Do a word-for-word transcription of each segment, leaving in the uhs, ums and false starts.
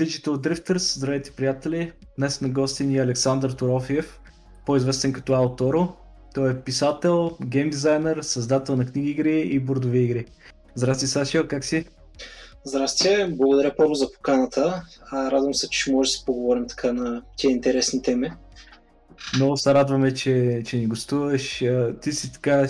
Digital Drifters, здравейте приятели! Днес на гости ни е Александър Торофиев, по-известен като Ал Торо. Той е писател, гейм дизайнер, създател на книги игри и бордови игри. Здрасти, Сашо, как си? Здрасти, благодаря първо за поканата. А, радвам се, че може да си поговорим така на тези интересни теми. Много се радваме, че, че ни гостуваш. Ти си така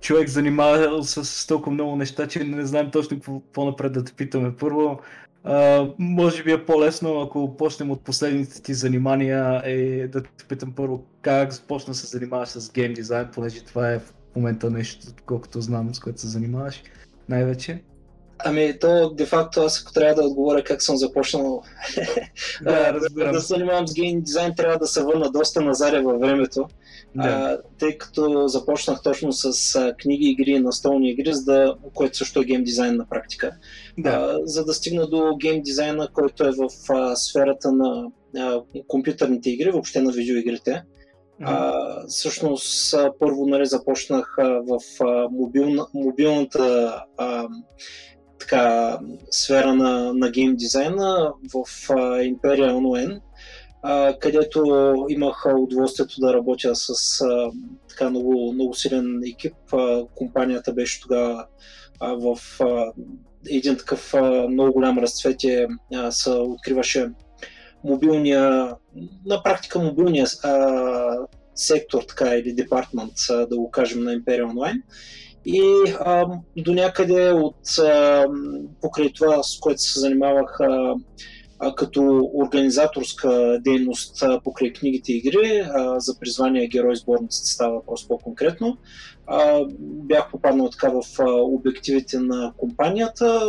човек, занимавал с толкова много неща, че не знаем точно какво по-напред да те питаме. Първо, Uh, може би е по-лесно, ако почнем от последните ти занимания, е да те питам първо как започна да се занимаваш с гейм дизайн, понеже това е в момента нещо, колкото знам, с което се занимаваш най-вече. Ами то, де-факто, аз ако трябва да отговоря как съм започнал да, разбирам. Да се занимавам с гейм дизайн, трябва да се върна доста назад във времето, да. а, тъй като започнах точно с а, книги, игри и настолни игри, за да, което също е гейм дизайн на практика, да. А, за да стигна до гейм дизайна, който е в а, сферата на а, компютърните игри, въобще на видеоигрите. А, всъщност първо нали, започнах а, в а, мобилна, мобилната а, така, сфера на, на гейм дизайна в а, Imperial Online, а, където имах удоволствието да работя с а, така, много, много силен екип. А, компанията беше тогава а, в а, един такъв а, много голям разцвете, а, се откриваше мобилния, на практика мобилния а, сектор, така или департмент, а, да го кажем, на Imperial Online. И а, до някъде от а, покрай това, с което се занимавах а, а, като организаторска дейност а, покрай книгите и игри, а, за призвания герой сборниците става просто по-конкретно, а, бях попаднал така в а, обективите на компанията,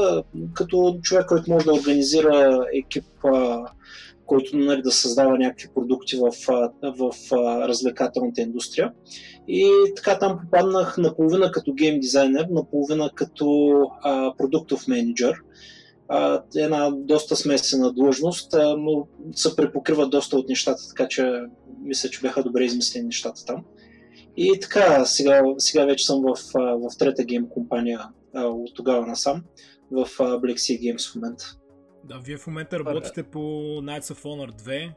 като човек, който може да организира екип, а, който нали, да създава някакви продукти в, в, в развлекателната индустрия. И така там попаднах наполовина като гейм дизайнер, наполовина като а, продуктов менеджер. А, една доста смесена длъжност, а, но се препокрива доста от нещата, така че мисля, че бяха добре измислени нещата там. И така, сега, сега вече съм в, в трета гейм компания а, от тогава насам, в а, Black Sea Games в момента. Да, вие в момента работите по Knights of Honor две.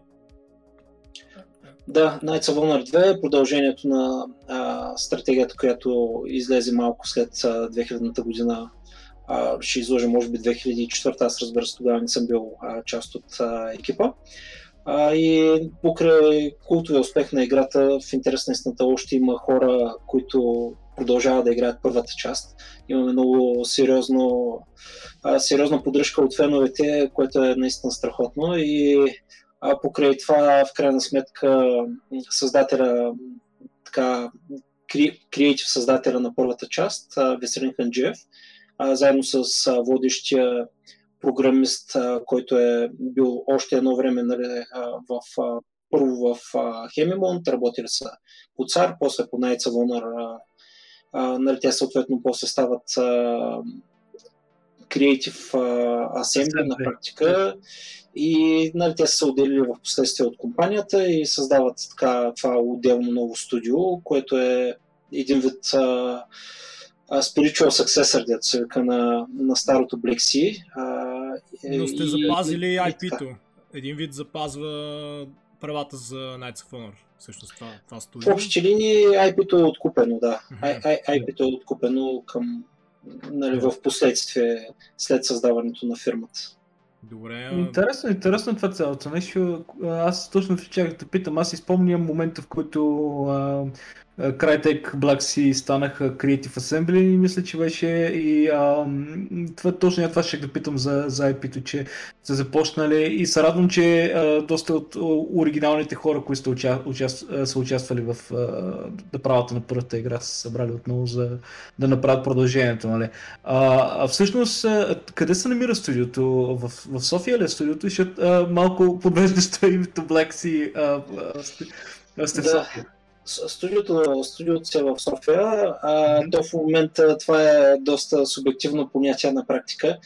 Да, Knights of Honor две е продължението на а, стратегията, която излезе малко след а, две хилядната година. А, ще изложа, може би, две хиляди и четвърта. Аз разбира се, тогава не съм бил а, част от а, екипа. А, и покрай култовия успех на играта, в интерес на истината още има хора, които продължават да играят първата част. Имаме много сериозно, а, сериозна поддръжка от феновете, което е наистина страхотно. И а, покрай това, в крайна сметка, създателя, така, кри, креатив създателя на първата част, а, Веселин Ханджиев, а, заедно с а, водещия програмист, а, който е бил още едно време нали, а, в, а, първо в а, Хемимонт, работили са по Цар, после по Knights of Honor, а, нали, те съответно после стават а, Creative Assembly на практика и нали, те са се отделили в последствие от компанията и създават така, това отделно ново студио, което е един вид а, Spiritual Successor, дето се века на, на старото Black Sea. А, Но сте и, запазили и, ай пи-то. Един вид запазва правата за Knights of Honor. Всъщност това, това студио. В общи линии ай пи-то е откупено, да. Mm-hmm. ай пи-то е откупено към, нали, yeah. в последствие след създаването на фирмата. Добре. А... Интересно, интересно това цялото нещо. Аз точно чаках да питам. Аз си спомням момента, в който а... Crytek Black Sea станаха Creative Assembly и мисля, че беше и а, това, точно това ще да питам за, за ай пи-то, че са започнали и се радвам, че а, доста от оригиналните хора, които уча, уча, са участвали в правата на първата игра, са събрали отново за да направят продължението. Нали? А, а всъщност, а, къде се намира студиото? В, в София ли е студиото? Защото а, малко подвеждащо името Black Sea а, а, сте в София. Студиото, студиото се е в София, а, то в момента това е доста субективно понятие на практика,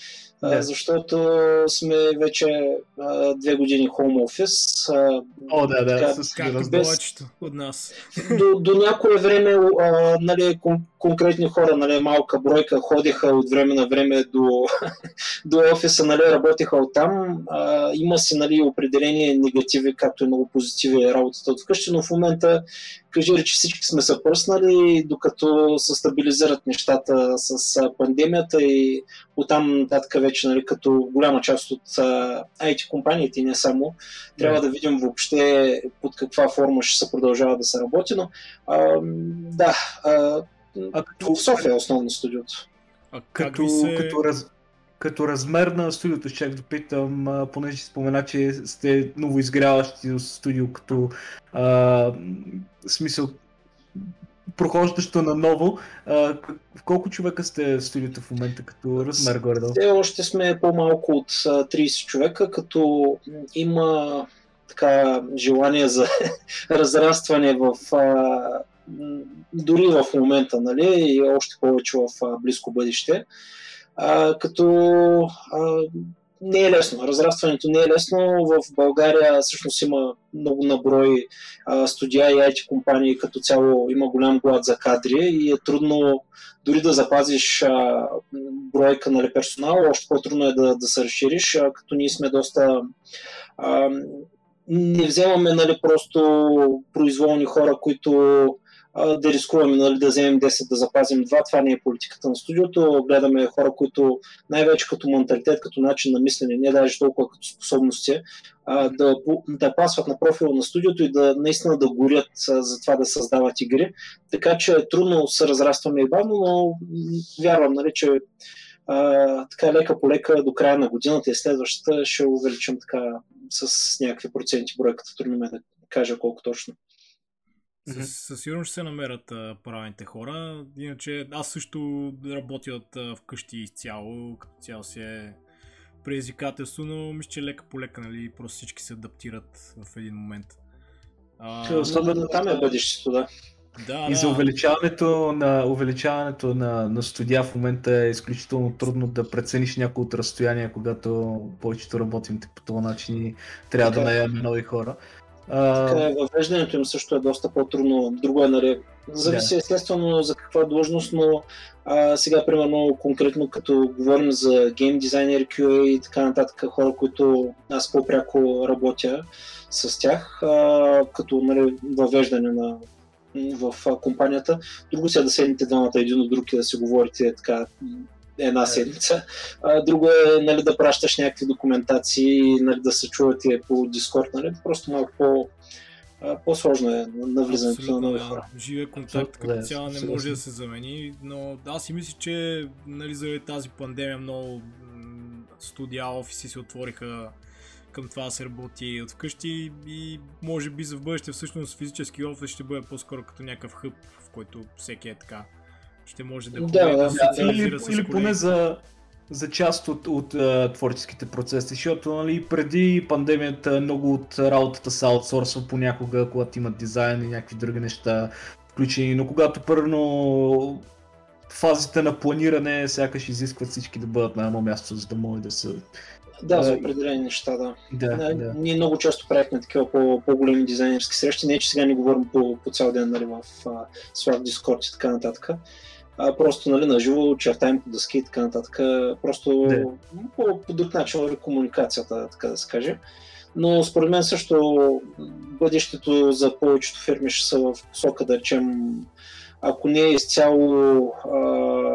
Да. Защото сме вече а, две години home office. А, О, да, да, как, с раздолачето без... от нас. До, до някое време а, нали, кон- конкретни хора, нали, малка бройка, ходиха от време на време до, до офиса, нали, работиха оттам. А, има си, нали, определени негативи, както и много позитиви работата от вкъщи, но в момента кажи, че всички сме се пръснали, докато се стабилизират нещата с пандемията и оттам нататък вече, нали, като голяма част от ай ти компаниите, не само, трябва да видим въобще под каква форма ще се продължава да се работи, но а, да, а, а като... в София е основно студиото. А като, се... като, раз... като размер на студиото, ще да питам, понеже спомена, че сте новоизгряващи студио, като а, смисъл прохождащо на ново. Колко човека сте в студиото в момента като размер горе-долу? Все още сме по-малко от трийсет човека, като има така желание за разрастване в а, дори в момента, нали, и още повече в а, близко бъдеще. А, като а, не е лесно. Разрастването не е лесно. В България всъщност има много наброй а, студия и ай ти компании, като цяло има голям глад за кадри и е трудно дори да запазиш а, бройка, нали, персонал, още по-трудно е да, да се разшириш, а, като ние сме доста... А, не вземаме, нали, просто произволни хора, които а, да рискуваме, нали, да вземем десет, да запазим два. Това не е политиката на студиото. Гледаме хора, които най-вече като менталитет, като начин на мислене, не даже толкова като способности, а, да, да пасват на профила на студиото и да наистина да горят а, за това да създават игри. Така че е трудно се разрастваме и бавно, но вярвам, нали, че а, така лека по лека до края на годината и следващата ще увеличим така с някакви проценти бройката, трудно ме да кажа колко точно. Със сигурност ще се намерят а, правилните хора, иначе аз също работя от, а, вкъщи изцяло, като цяло си е предизвикателство, но мисля, че лека по лека, нали, просто всички се адаптират в един момент. А, Особено но... там е бъдещето, да. Да, и за увеличаването на, увеличаването на, на студия в момента е изключително трудно да прецениш някои от разстояния, когато повечето работим по този начин и трябва така, да наемем нови хора. Така, въвеждането им също е доста по-трудно. Друго е, нали, зависи да. Естествено за каква длъжност, но а, сега примерно конкретно като говорим за гейм дизайнер, кю ей и така нататък, хора, които аз по-пряко работя с тях, а, като, нали, въвеждане на в компанията. Друго си е да седнете двамата един от друг и да си говорите така една седмица. Друго е, нали, да пращаш някакви документации, нали, да се чувате по Дискорд. Нали. Просто малко по, по-сложно е навлизането на нови хора. Да. Живия контакт като цяло не може да се замени, но аз си мисля, че, нали, заради тази пандемия много студия, офиси се отвориха към това да се работи от вкъщи и може би за в бъдеще всъщност физически офис ще бъде по-скоро като някакъв хъб, в който всеки е така. Ще може да ходи, да, да социализира с колеги. Или поне за, за част от, от, от творческите процеси, защото, нали, преди пандемията много от работата се аутсорсва понякога, когато имат дизайн и някакви други неща включени, но когато първо фазите на планиране сякаш изискват всички да бъдат на едно място, за да могат да се... Да, за определени неща, да. Да, да, да. Ние много често правихме такива по, по-големи дизайнерски срещи, не че сега не говорим по, по цял ден, нали, в Slack, Discord и така нататък. А, просто, нали, наживо чертаем по дъски и така нататък. Просто да. по, по друг начин върви комуникацията, така да се каже. Но според мен също бъдещето за повечето фирми ще са в посока, да речем, ако не е изцяло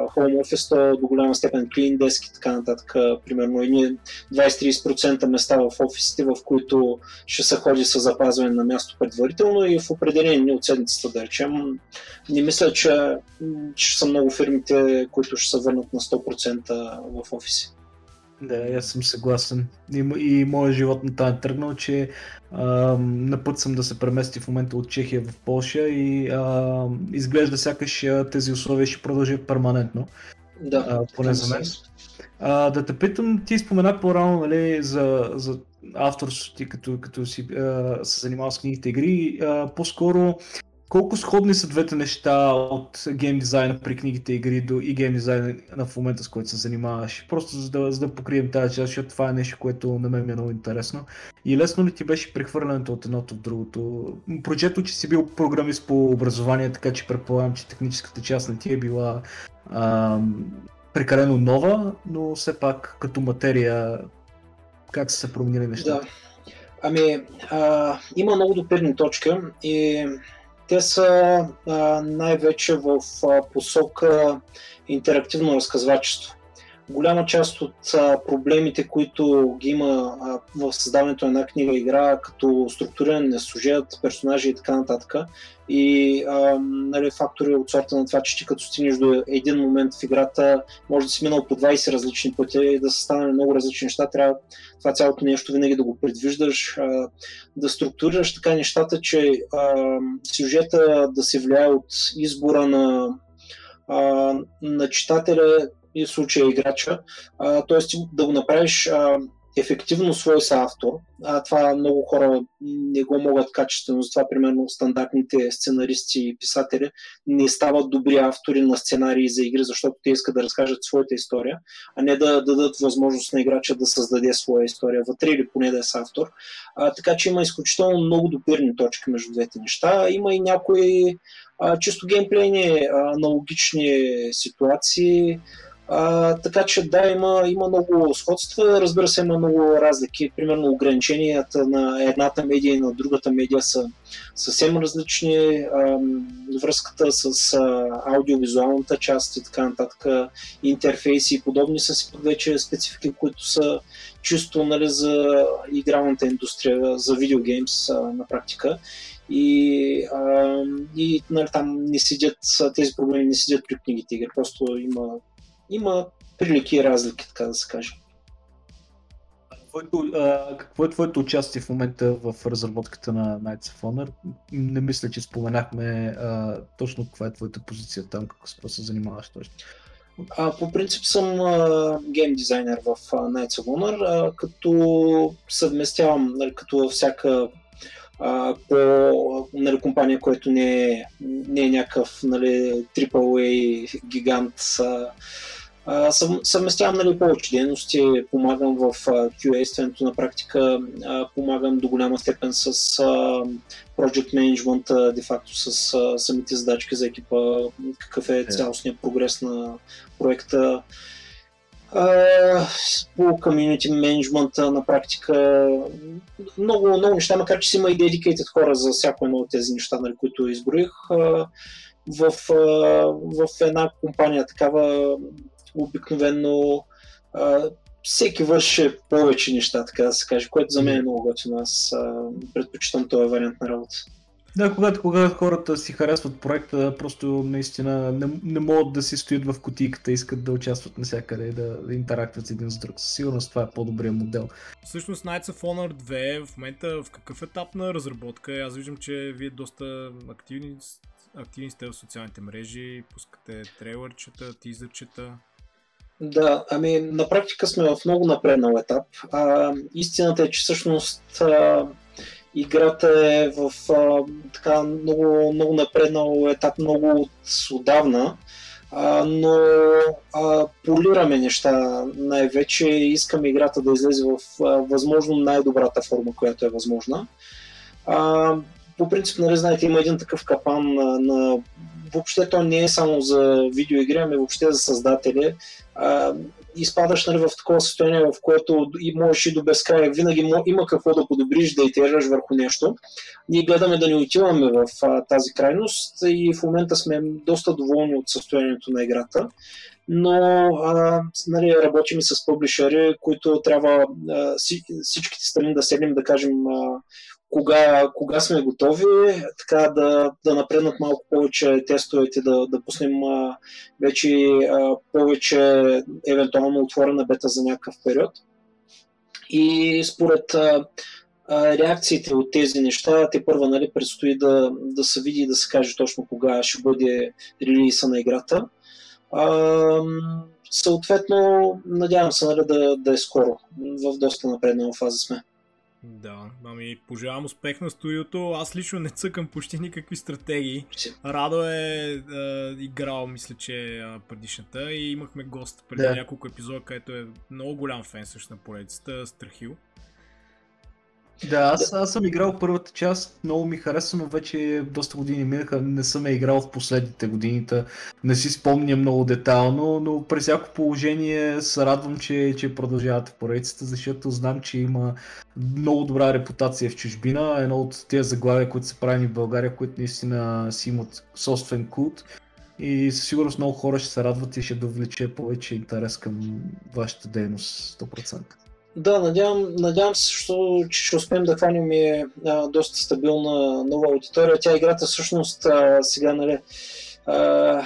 home office, то до голяма степен clean desk и така нататък, примерно едни двайсет до трийсет процента места в офисите, в които ще се ходи с запазване на място предварително и в определени от седмицата, да речем. Не мисля, че ще са много фирмите, които ще се върнат на сто процента в офиси. Да, аз съм съгласен. И, и моят живот на тази е тръгнал, че а, на път съм да се премести в момента от Чехия в Полша и а, изглежда сякаш тези условия ще продължат перманентно. Да, а, поне за мен. А, да те питам, ти спомена по-рано, нали, за, за авторството ти, като, като си а, се занимавал с книгите игри, а, по-скоро Колко сходни са двете неща от гейм дизайна при книгите и игри до и гейм дизайна в момента, с който се занимаваш? Просто за да, за да покрием тази част, защото това е нещо, което на мен ми е много интересно. И лесно ли ти беше прехвърлянето от едното в другото? Прочето, че си бил програмист по образование, така че предполагам, че техническата част на ти е била а, прекалено нова, но все пак като материя как са се променили нещата? Да. Ами, а, има много допирни точка и те са а, най-вече в а, посока интерактивно разказвачество. Голяма част от а, проблемите, които ги има а, в създаването на една книга игра, като структуриране на сюжет, персонажи и така нататък, и а, нали, фактори от сорта на това, че ти като стигнеш до един момент в играта, може да си минал по двайсет различни пъти и да са станали много различни неща, трябва това цялото нещо винаги да го предвиждаш, а, да структурираш така нещата, че а, сюжета да се влияе от избора на, а, на читателя, и в случая играча, а, т.е. да го направиш а, ефективно свой съавтор. А, това много хора не го могат качествено, затова примерно стандартните сценаристи и писатели не стават добри автори на сценарии за игри, защото те искат да разкажат своята история, а не да дадат възможност на играча да създаде своя история вътре или поне да е съавтор. А, така че има изключително много допирни точки между двете неща. Има и някои а, чисто геймплейни аналогични ситуации. А, така че да, има, има много сходства, разбира се, има много разлики. Примерно ограниченията на едната медия и на другата медия са съвсем различни. А, връзката с а, аудиовизуалната част и така нататък, интерфейси и подобни са си вече специфики, които са чисто, нали, за игралната индустрия, за видеогеймс на практика. И, а, и нали, там не седят, тези проблеми не седят при книгите игри, просто има Има прилики и разлики, така да се каже. Твоето, а, какво е твоето участие в момента в разработката на Knights of Honor? Не мисля, че споменахме а, точно каква е твоята позиция там, какво се занимаваш точно. А, по принцип съм а, гейм дизайнер в а, Knights of Honor, а, като съвместявам, нали, като във всяка а, по, нали, компания, която не е, не е някакъв, нали, трипъл ей гигант. А, Съв, съвместявам, нали, повече дейности, помагам в кю ей-стването на практика, помагам до голяма степен с project management, де-факто с самите задачки за екипа, какъв е цялостният прогрес на проекта. По community management на практика много, много неща, макар че си има и dedicated хора за всяко едно от тези неща, нали, които изброих. В, в една компания такава обикновено а, всеки върши повече неща, така да се каже, което за мен е много готино. Аз а, предпочитам този вариант на работа. Да, когато, когато хората си харесват проекта, просто наистина не, не могат да си стоят в кутийката, искат да участват навсякъде и да, да интерактват един с друг. Със сигурност това е по-добрият модел. Всъщност Knights of Honor две в момента в какъв етап на разработка? Аз виждам, че вие доста активни, активни сте в социалните мрежи, пускате трейлърчета, тизърчета. Да, ами на практика сме в много напреднал етап. А, истината е, че всъщност а, играта е в а, така много, много напреднал етап, много отдавна, а, но а, полираме неща най-вече и искаме играта да излезе в а, възможно най-добрата форма, която е възможна. А, по принцип, нали, знаете, има един такъв капан на, на... Въобще то не е само за видеоигри, ами въобще за създатели. А, изпадаш, нали, в такова състояние, в което и можеш и до безкрая, винаги има какво да подобриш, да итерираш върху нещо. Ние гледаме да не отиваме в а, тази крайност и в момента сме доста доволни от състоянието на играта. Но а, нали, работим и с пъблишери, които трябва а, всичките страни да седнем, да кажем а, Кога, кога сме готови, така да, да напреднат малко повече тестовете, да, да пуснем а, вече а, повече евентуално отворена бета за някакъв период. И според а, а, реакциите от тези неща, те първа, нали, предстои да, да се види и да се каже точно кога ще бъде релиза на играта. А, съответно, надявам се, нали, да, да е скоро, в доста напреднала фаза сме. Да, ами пожелавам успех на студиото. Аз лично не цъкам почти никакви стратегии. Радо е, е играл, мисля, че предишната, и имахме гост преди да. няколко епизода, където е много голям фен също на поредицата, Страхил. Да, аз, аз съм играл първата част, много ми хареса, но вече доста години минаха, не съм я играл в последните годините, не си спомня много детайлно, но при всяко положение се радвам, че, че продължавате поредицата, защото знам, че има много добра репутация в чужбина, едно от тези заглавия, които са правени в България, които наистина си имат собствен култ и със сигурност много хора ще се радват и ще довлече повече интерес към вашата дейност сто процента. Да, надявам, надявам се, защото ще успеем да хванем и а, доста стабилна нова аудитория. Тя играта всъщност а, сега, нали, а,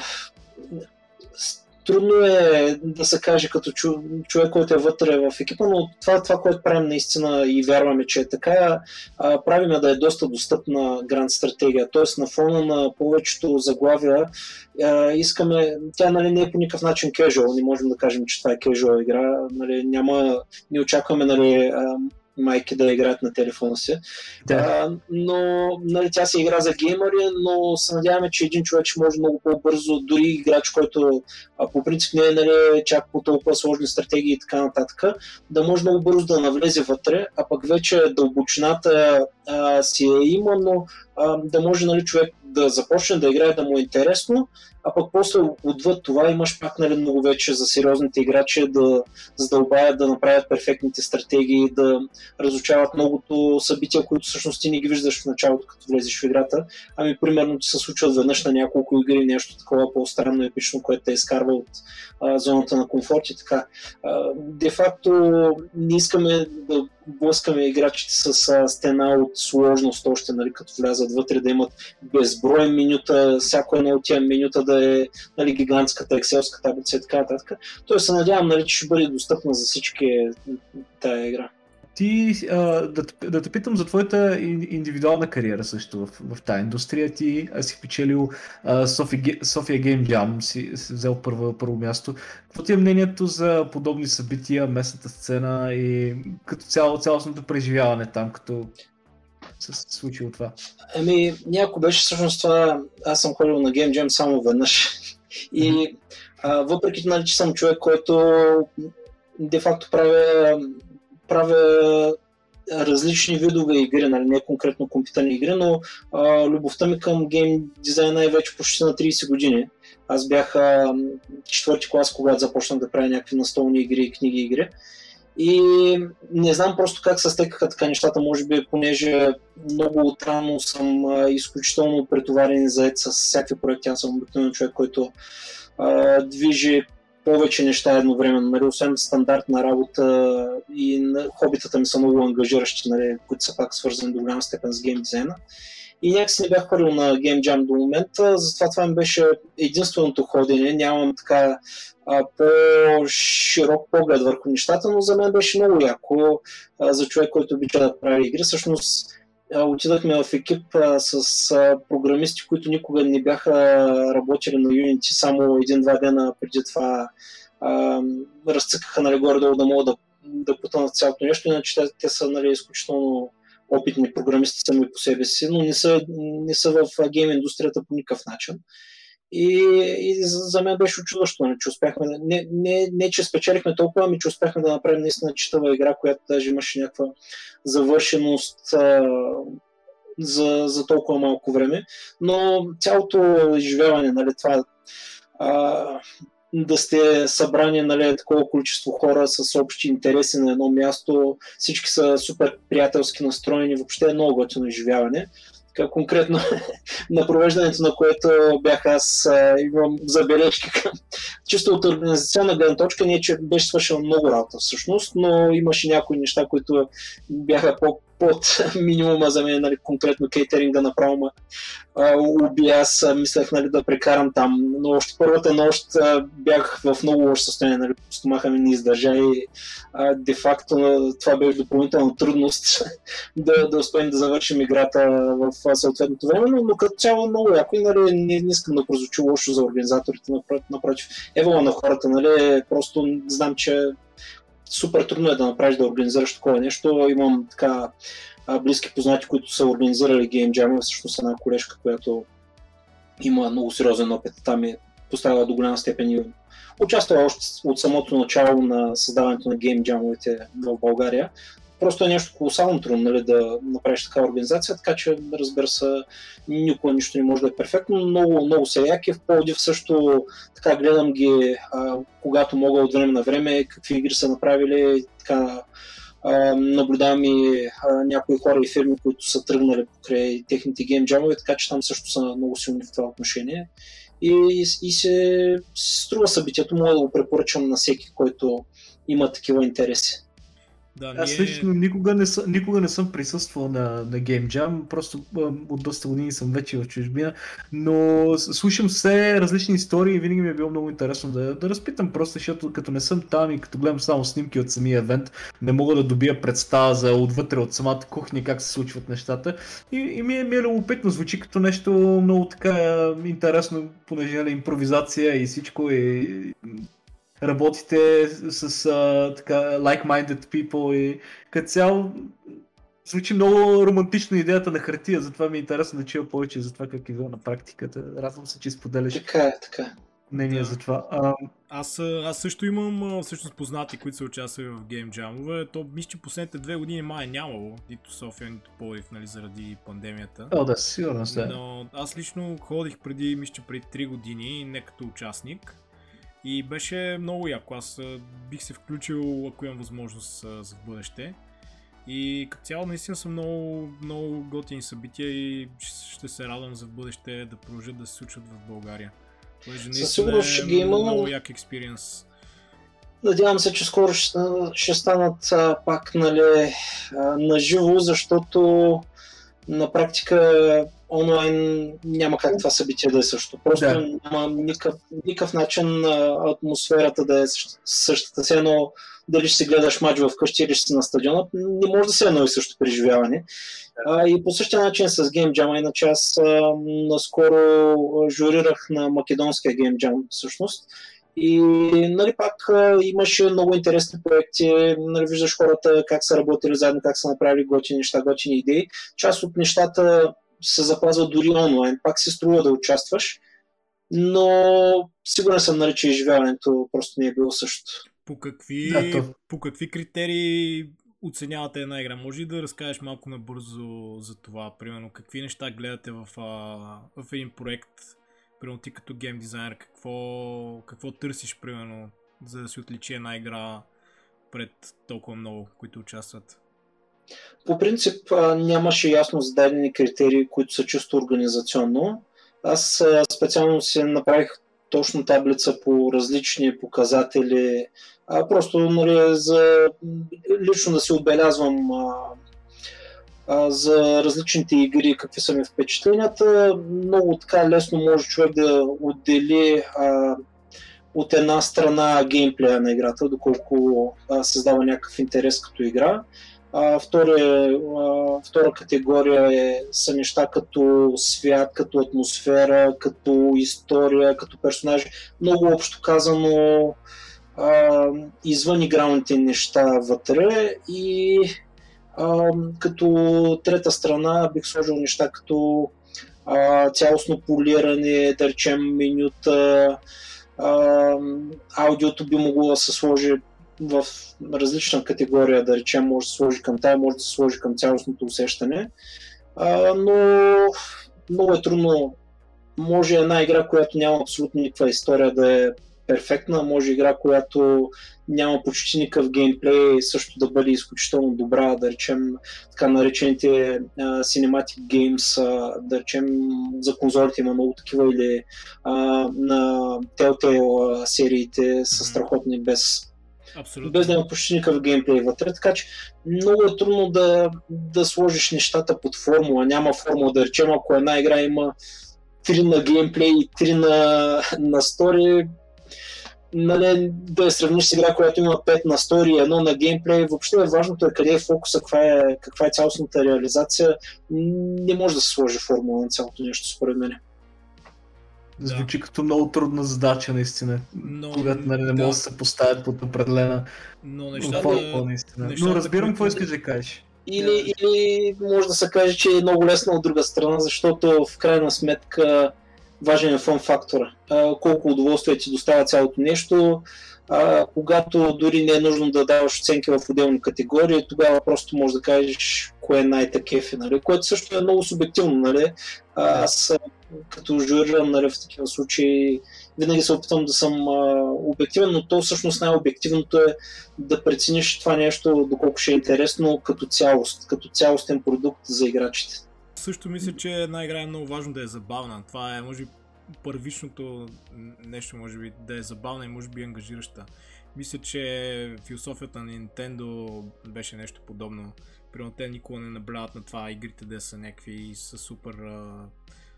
трудно е да се каже като чу, човек, който е вътре в екипа, но това, това което правим наистина и вярваме, че е така, а, правиме да е доста достъпна гранд стратегия. Тоест на фона на повечето заглавия а, искаме, тя, нали, не е по никакъв начин casual, не можем да кажем, че това е casual игра, нали, няма, не очакваме, нали, а, майки да играят на телефона си, да. а, но нали, тя се игра за геймери, но се надяваме, че един човек ще може много по-бързо, дори играч, който а, по принцип не е, нали, чак по толкова сложни стратегии и така нататък, да може много бързо да навлезе вътре, а пък вече дълбочината а, си е има, но а, да може, нали, човек да започне да играе, да му е интересно, а пък после отвъд това имаш пак, нали, много вече за сериозните играчи да задълбаят, да направят перфектните стратегии, да разучават многото събития, които всъщност ти не ги виждаш в началото, като влезеш в играта. Ами примерно ти се случват веднъж на няколко игри нещо такова по-странно епично, което те изкарва от а, зоната на комфорт и така. А, де факто не искаме да блъскаме играчите с а, стена от сложност още, нали, като влязат вътре, да имат безброй менюта, всяко едно от тия менюта да е, нали, гигантската екселска таблица и така нататък. Тоест се надявам, нали, че ще бъде достъпна за всички тая игра. Ти, а, да, да те питам за твоята индивидуална кариера също в, в тази индустрия. Ти си печелил София Game Jam, си, си взел първо, първо място. Какво ти е мнението за подобни събития, местната сцена и като цяло цялостното преживяване там, като се случило това? Ами, някой беше всъщност това, аз съм ходил на Game Jam само веднъж. И а, въпреки, нали, че съм човек, който де-факто правя правя различни видове игри, нали, не конкретно компютърни игри, но а, любовта ми към гейм дизайна е вече почти на трийсет години. Аз бях а, четвърти клас, когато започнах да правя някакви настолни игри и книги игри. И не знам просто как се стекаха така нещата, може би понеже много отрано съм а, изключително претоварен и заед с всякакви проекти. Аз съм обикновен човек, който а, движи повече неща едновременно, нали, освен стандартна работа и хобитата ми са много ангажиращи, нали, които са пак свързани до голяма степен с гейм дизайна. И някакси не бях хвърлил на Game Jam до момента, затова това ми беше единственото ходене, нямам така а, по-широк поглед върху нещата, но за мен беше много яко а, за човек, който обича да прави игри. Всъщност отидахме в екип а, с а, програмисти, които никога не бяха работили на Unity, само един-два дена преди това а, разцъкаха, нали, горе-долу да могат да, да потънат цялото нещо, иначе те, те са, нали, изключително опитни програмисти сами по себе си, но не са, не са в гейм индустрията по никакъв начин. И, и за мен беше очудващо, не, че успяхме, не, не, не че спечелихме толкова, ами че успяхме да направим наистина читава игра, която даже имаше някаква завършеност а, за, за толкова малко време, но цялото изживяване, нали, това а, да сте събрани, нали, такова количество хора с общи интереси на едно място, всички са супер приятелски настроени, въобще е много готино изживяване. Конкретно на провеждането, на което бях аз, имам забележки към. Чисто от организационна гледна точка, не че беше свършила много работа всъщност, но имаше някои неща, които бяха по- под минимума за мен, нали, конкретно кейтеринга направо ме уби, аз мислех, нали, да прекарам там, но още първата нощ бях в много лошо състояние, нали, стомаха ми не издържа и а, де-факто това беше допълнителна трудност да, да успеем да завършим играта в съответното време, но, но като цяло много яко и, нали, не, не искам да прозвучи лошо за организаторите, напротив, евала на хората, нали, просто знам, че супер трудно е да направиш, да организираш такова нещо. Имам така близки познати, които са организирали Game Jam, всъщност една колежка, която има много сериозен опит. Там е пострадала до голяма степен и участвала още от самото начало на създаването на Game Jam-овете в България. Просто е нещо колосално трудно, нали, да направиш такава организация, така че разбира се, никога нищо не може да е перфектно. Много, много са яки. В Пловдив също така гледам ги, а, когато мога от време на време, какви игри са направили. Така, а, наблюдавам и а, някои хора и фирми, които са тръгнали покрай техните геймджамове, така че там също са много силни в това отношение. И, и се струва събитието, мога да го препоръчам на всеки, който има такива интереси. Да, ние... Аз лично никога не, съ, никога не съм присъствал на, на Game Jam, просто от доста години съм вече в чужбина, но слушам все различни истории и винаги ми е било много интересно да, да разпитам просто, защото като не съм там и като гледам само снимки от самия евент, не мога да добия представа за отвътре от самата кухня, как се случват нещата и, и ми е, ми е любопитно, звучи като нещо много така интересно, понеже е импровизация и всичко и... Работите с а, така, like-minded people и като цяло звучи много романтично идеята на хартия, затова ми е интересно да чуя повече за това как е било на практиката. Радвам се, че споделяш. Така, така. Не, не, да. За това. А... Аз, аз също имам всъщност познати, които са участвали в Game Jam-ове. То мисля, че последните две години май е нямало, нито София, нито Пловдив, нали, заради пандемията. О, да, сигурно се. Но аз лично ходих преди, мисля, че преди три години, не като участник. И беше много яко, аз бих се включил, ако имам възможност за бъдеще. И като цяло наистина са много, много готини събития и ще се радвам за бъдеще да продължат да се случват в България. Със сигурност ще ги имам. Много як експириенс. Надявам се, че скоро ще, ще станат пак, нали, наживо, защото на практика онлайн няма как това събитие да е също. Просто да. Няма никакъв, никакъв начин атмосферата да е същата. Все едно дали ще си гледаш матч вкъщи или ще си на стадиона, не може да се едно и също преживяване. А, и по същия начин с Game Jam, иначе аз а, наскоро журирах на Македонския Game Jam всъщност. И, нали, пак имаше много интересни проекти, нали, виждаш хората как са работили заедно, как са направили готини неща, готини идеи. Част от нещата се запазва дори онлайн, пак се струва да участваш, но сигурен съм, нали, че изживяването просто не е било същото. По какви, да, по какви критерии оценявате една игра? Може ли да разкажеш малко набързо за това? Примерно, какви неща гледате в, в един проект? Примерно ти като гейм дизайнер, какво, какво търсиш, примерно, за да си отличи една игра пред толкова много, които участват? По принцип нямаше ясно зададени критерии, които са чисто организационно. Аз специално си направих точно таблица по различни показатели, а просто, нали, за лично да си отбелязвам за различните игри, какви са ми впечатленията. Много така лесно може човек да отдели а, от една страна геймплея на играта, доколко а, създава някакъв интерес като игра. А, втора, а, втора категория е, са неща като свят, като атмосфера, като история, като персонажи. Много общо казано а, извън игралните неща вътре и Uh, като трета страна бих сложил неща като uh, цялостно полиране, да речем менюта, uh, аудиото би могло да се сложи в различна категория, да речем може да се сложи към тая, може да се сложи към цялостното усещане, uh, но много е трудно, може една игра, която няма абсолютно никаква история да е перфектна, може игра, която няма почти никакъв геймплей също да бъде изключително добра, да речем така наречените uh, Cinematic Games, uh, да речем за конзолите има много такива или uh, на Telltale uh, сериите са страхотни без, без да има почти никакъв геймплей вътре, така че много е трудно да, да сложиш нещата под формула, няма формула, да речем ако една игра има три на геймплей и три на, на стори, нали, да я сравниш с игра, която има пет на сто и едно на геймплей. Въобще важното е къде е фокуса, каква е, каква е цялостната реализация. Не може да се сложи формула на цялото нещо, според мен. Звучи да. Като много трудна задача, наистина, но, когато нали, не да. Може да се поставят под определена форма, наистина. Но разбирам какво искаш да кажеш. Или, или може да се каже, че е много лесно от друга страна, защото в крайна сметка важен е фън фактора. Колко удоволствие ти доставя цялото нещо, а, когато дори не е нужно да даваш оценки в отделни категории, тогава просто можеш да кажеш кое е най-такефи, нали? Което също е много субективно. Нали? А, аз като журирам нали, в такива случаи винаги се опитам да съм а, обективен, но то всъщност най-обективното е да прецениш това нещо, доколко ще е интересно като цялост, като цялостен продукт за играчите. Също мисля, че една игра е много важно да е забавна. Това е, може би, първичното нещо, може би, да е забавна и може би ангажираща. Мисля, че философията на Nintendo беше нещо подобно. Примерно те никога не набляват на това игрите да са някакви с супер,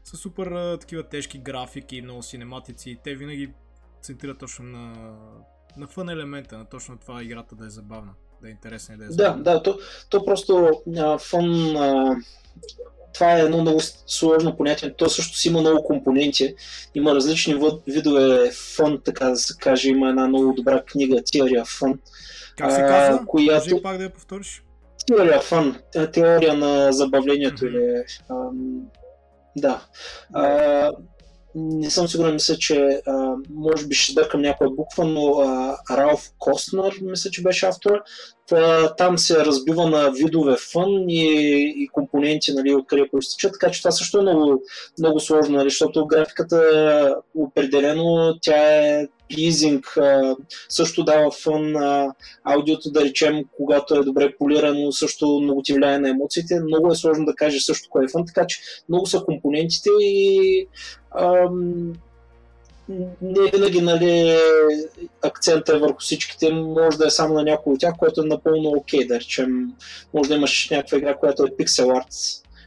с супер такива тежки графики, много синематици. Те винаги центрират точно на, на фън елемента, на точно това играта да е забавна, да е интересна и да е забавна. Да, да, то, то просто а, фън... А... Това е едно много сложно понятие, то също си има много компоненти, има различни видове фън, така да се каже, има една много добра книга, Теория Фан. Как се казва? Която... Може пак да я повториш? Теория Фан, теория на забавлението mm-hmm. или... А, да. А, не съм сигурен, мисля, че а, може би ще сбъркам някоя буква, но а, Ралф Костнер, мисля, че беше автора. Та, там се разбива на видове фън и, и компоненти, нали, откъде проистичат, така че това също е много, много сложно, нали, защото графиката определено тя е плизинг, също дава фън, аудиото да речем, когато е добре полирано, също много ти влияе на емоциите, много е сложно да кажеш също кой е фън, така че много са компонентите и ам, не винаги нали, акцента върху всичките, може да е само на някой от тях, което е напълно окей, okay, да речем, може да имаш някаква игра, която е пиксел арт,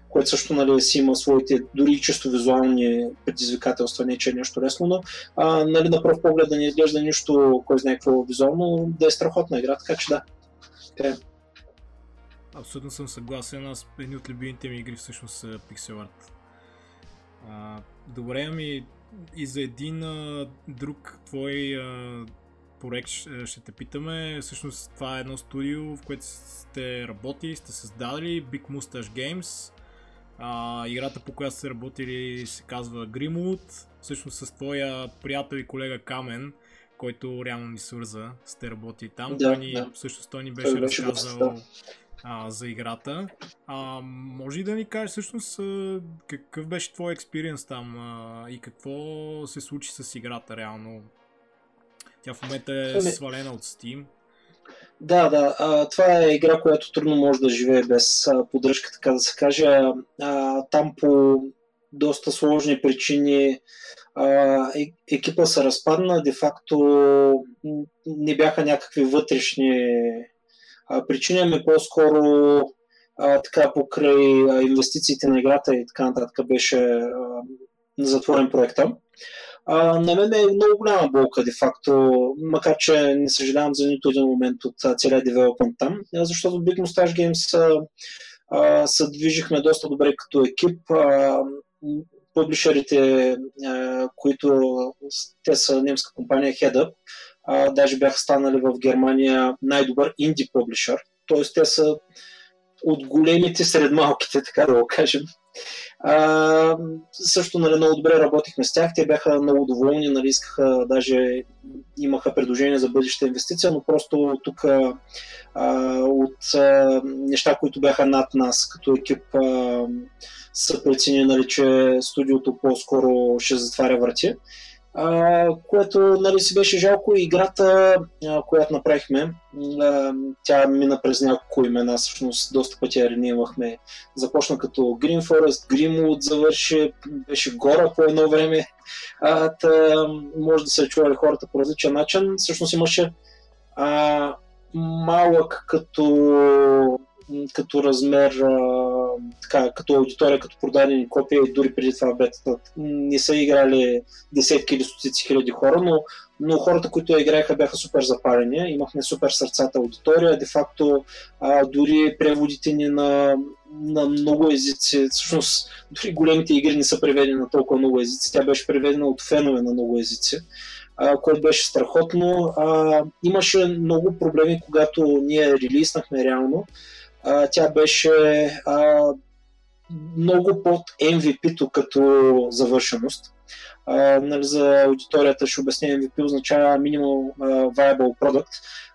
което също нали, си има своите дори чисто визуални предизвикателства, не че е нещо лесно, но а, нали, на пръв поглед да не изглежда нищо, кой знае какво визуално, да е страхотна игра, така че да. Okay. Абсолютно съм съгласен, аз едни от любимите ми игри всъщност са пиксел арт. А, добре, ами и за един а, друг твой а, проект ще, ще те питаме. Всъщност това е едно студио, в което сте работили, сте създали Big Moustache Games. А, играта, по която сте работили, се казва Grimwood. Всъщност с твоя приятел и колега Камен, който реално ни свърза, сте работили там. Да, той ни, да. Всъщност той ни беше той разказал да. а, за играта. А, може да ни кажеш всъщност какъв беше твой експириенс там а, и какво се случи с играта реално? Тя в момента е свалена от Steam. Да, да. А, това е игра, която трудно може да живее без а, поддръжка, така да се каже. А, там по доста сложни причини а, е, екипа се разпадна. Де-факто не бяха някакви вътрешни а, причини, ами по-скоро а, така покрай инвестициите на играта и така нататък беше а, затворен проект. Uh, на мен е много голяма болка, де-факто, макар че не съжалявам за нито един момент от uh, целия девелопмент там, защото Big Moustache Games uh, uh, се движихме доста добре като екип. Uh, публишерите, uh, които те са немска компания Headup, uh, даже бяха станали в Германия най-добър инди публишер, т.е. те са от големите сред малките, така да го кажем. А, също нали, много добре работихме с тях, те бяха много доволни, нали, искаха, даже имаха предложение за бъдеща инвестиция, но просто тук а, от а, неща, които бяха над нас като екип а, са прецени, нали, че студиото по-скоро ще затваря врати, а, което нали, си беше жалко. Играта, а, която направихме, а, тя мина през няколко имена, всъщност доста пъти арени имахме. Започна като Green Forest, Grimwood завърши, беше гора по едно време, а, та, може да се чували хората по различен начин. Всъщност имаше а, малък като, като размер, а, така, като аудитория, като продадени копия и дори преди това бета. Не са играли десетки или стотици хиляди хора, но, но хората, които я играеха, бяха супер запалени. Имахме супер сърцата аудитория. Де-факто а, дори преводите ни на на много езици. Всъщност, дори големите игри не са преведени на толкова много езици. Тя беше преведена от фенове на много езици, което беше страхотно. А, имаше много проблеми, когато ние релиснахме реално. А, тя беше а, много под Ем Ви Пи-то като завършеност. А, нали, за аудиторията ще обясня, Ем Ви Пи означава Minimum Viable Product,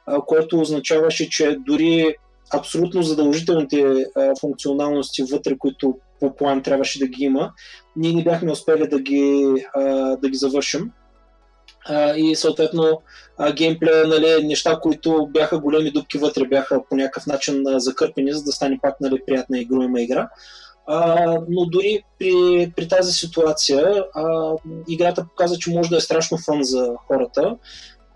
а, което означаваше, че дори абсолютно задължителните а, функционалности вътре, които по план трябваше да ги има, ние не бяхме успели да ги, а, да ги завършим. А, и съответно а, геймплея, нали, неща, които бяха големи дупки вътре, бяха по някакъв начин а, закърпени, за да стане пак, нали, приятна игруема игра. А, но дори при, при тази ситуация а, играта показа, че може да е страшно фън за хората.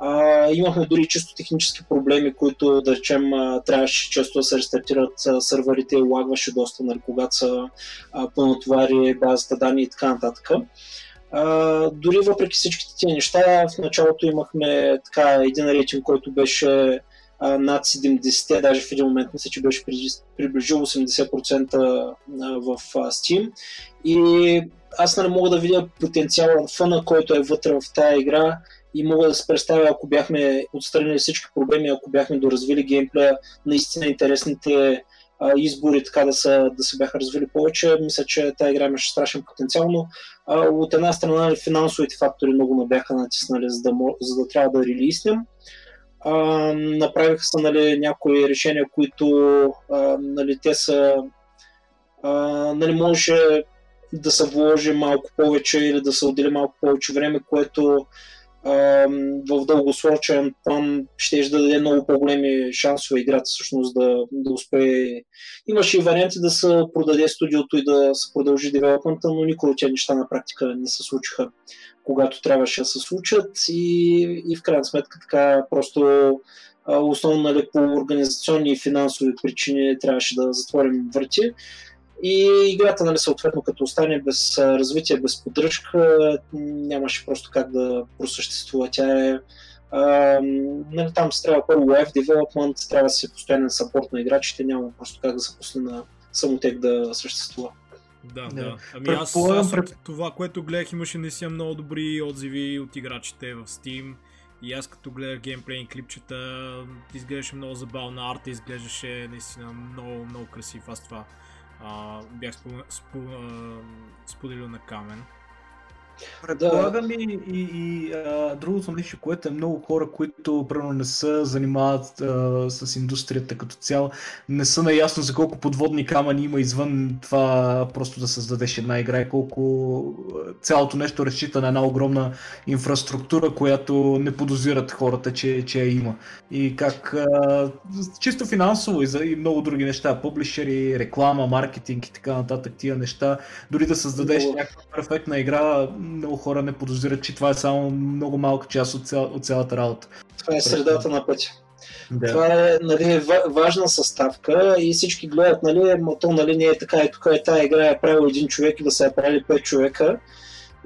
А, имахме дори чисто технически проблеми, които, да речем, трябваше често да се рестартират сървърите, лагваше доста, нали, когато са пълнотовари базата данни и така нататък. А, дори въпреки всичките тези неща, в началото имахме така един рейтинг, който беше а, над седемдесет, даже в един момент мисля, че беше приближил осемдесет процента в а, Steam. И аз не мога да видя потенциала, фъна, който е вътре в тази игра, и мога да се представя, ако бяхме отстранили всички проблеми, ако бяхме доразвили геймплея, наистина интересните а, избори, така да се, да се бяха развили повече. Мисля, че тази игра имаше страшен потенциал, но а, от една страна финансовите фактори много ме бяха натиснали, за да, за да трябва да релиснем. А, направиха са, нали, някои решения, които а, нали, те са... А, нали, може да се вложи малко повече или да се отдели малко повече време, което в дългосрочен план ще да даде много по-големи шансове играта всъщност да, да успее. Имаше и варианти да се продаде студиото и да се продължи девелопмента, но никога тези неща на практика не се случиха, когато трябваше да се случат, и, и в крайна сметка така просто основно, нали, по организационни и финансови причини трябваше да затворим врати. И играта, нали, съответно, като остане без развитие, без поддръжка, нямаше просто как да просъществува. Тя е... А, нали, там се трябва първо live development, трябва да си постоянен съпорт на играчите, няма просто как да се пусне на самотек да съществува. Да, да. Ами Предполагам... аз, аз от това, което гледах, имаше наистина много добри отзиви от играчите в Steam. И аз като гледах геймплейни клипчета, изглеждаше много забавна арта, изглеждаше наистина много, много красив. Аз това Uh, бях спо, спо, uh, споделил на Камен. Предполагам и, и, и uh, другото нещо, което е много хора, които правилно не се занимават uh, с индустрията като цяло, не са наясно за колко подводни камъни има извън това просто да създадеш една игра и колко цялото нещо разчита на една огромна инфраструктура, която не подозират хората, че, че я има. И как uh, чисто финансово и, за, и много други неща, публишери, реклама, маркетинг и така нататък, тия неща, дори да създадеш но... някаква перфектна игра, много хора не подозират, че това е само много малка част от, цял, от цялата работа. Това е средата на пътя. Да. Това е, нали, важна съставка и всички гледат, нали, то, нали, не е така и тук е тая игра е правил един човек и да са я правили пет човека.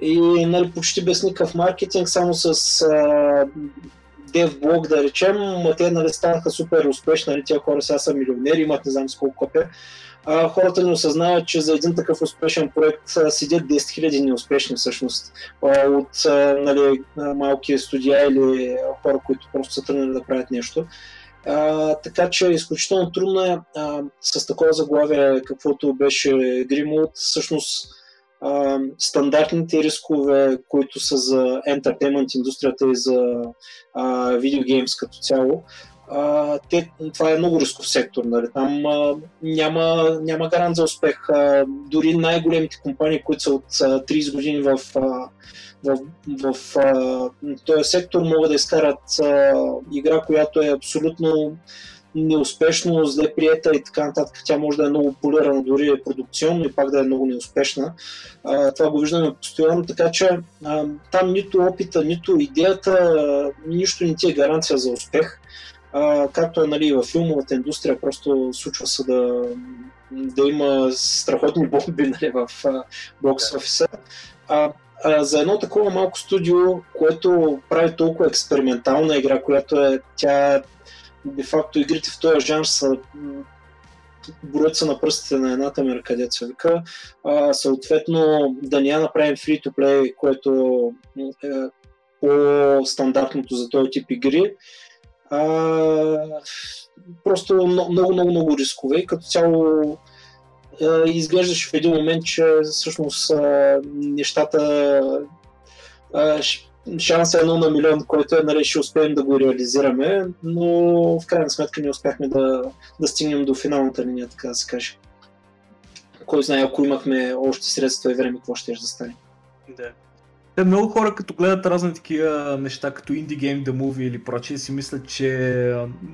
И, нали, почти без никакъв маркетинг, само с а, DevBlog да речем, те, нали, станаха супер успешни, нали, тия хора сега са милионери, имат не знам с колко копия. А, хората не осъзнават, че за един такъв успешен проект а, седят десет хиляди неуспешни всъщност а, от а, нали, малки студия или хора, които просто са тръгнали да правят нещо. А, така че изключително трудно а, с такова заглавие, каквото беше Grimwood, всъщност а, стандартните рискове, които са за ентертеймент индустрията и за видеогеймс като цяло. Uh, те, това е много рисков сектор, нали? Там uh, няма, няма гарант за успех. Uh, дори най-големите компании, които са от uh, трийсет години в, uh, в, в uh, този сектор, могат да изкарат uh, игра, която е абсолютно неуспешно, зле приета и така нататък. Тя може да е много полирана, дори е продукционно и пак да е много неуспешна. Uh, това го виждаме постоянно, така че uh, там нито опита, нито идеята, uh, нищо не ти е гаранция за успех. Uh, както е, нали, във филмовата индустрия, просто случва се да, да има страхотни бомби, нали, в uh, бокс офиса. Uh, uh, за едно такова малко студио, което прави толкова експериментална игра, която е тя, де факто игрите в този жанр са броят са на пръстите на едната мерка, деца вика. А, съответно, да не я направим free-to-play, което е по-стандартното за този тип игри. А, просто много, много, много рискове и като цяло а, изглеждаше в един момент, че всъщност а, нещата а, шанса е едно на милион, който е, нали, ще успеем да го реализираме, но в крайна сметка не успяхме да, да стигнем до финалната линия, така да се каже. Кой знае, ако имахме още средства и време, какво ще да стане. Да. Те, много хора, като гледат разни такива неща, като Indie Game The Movie или прочие, си мислят, че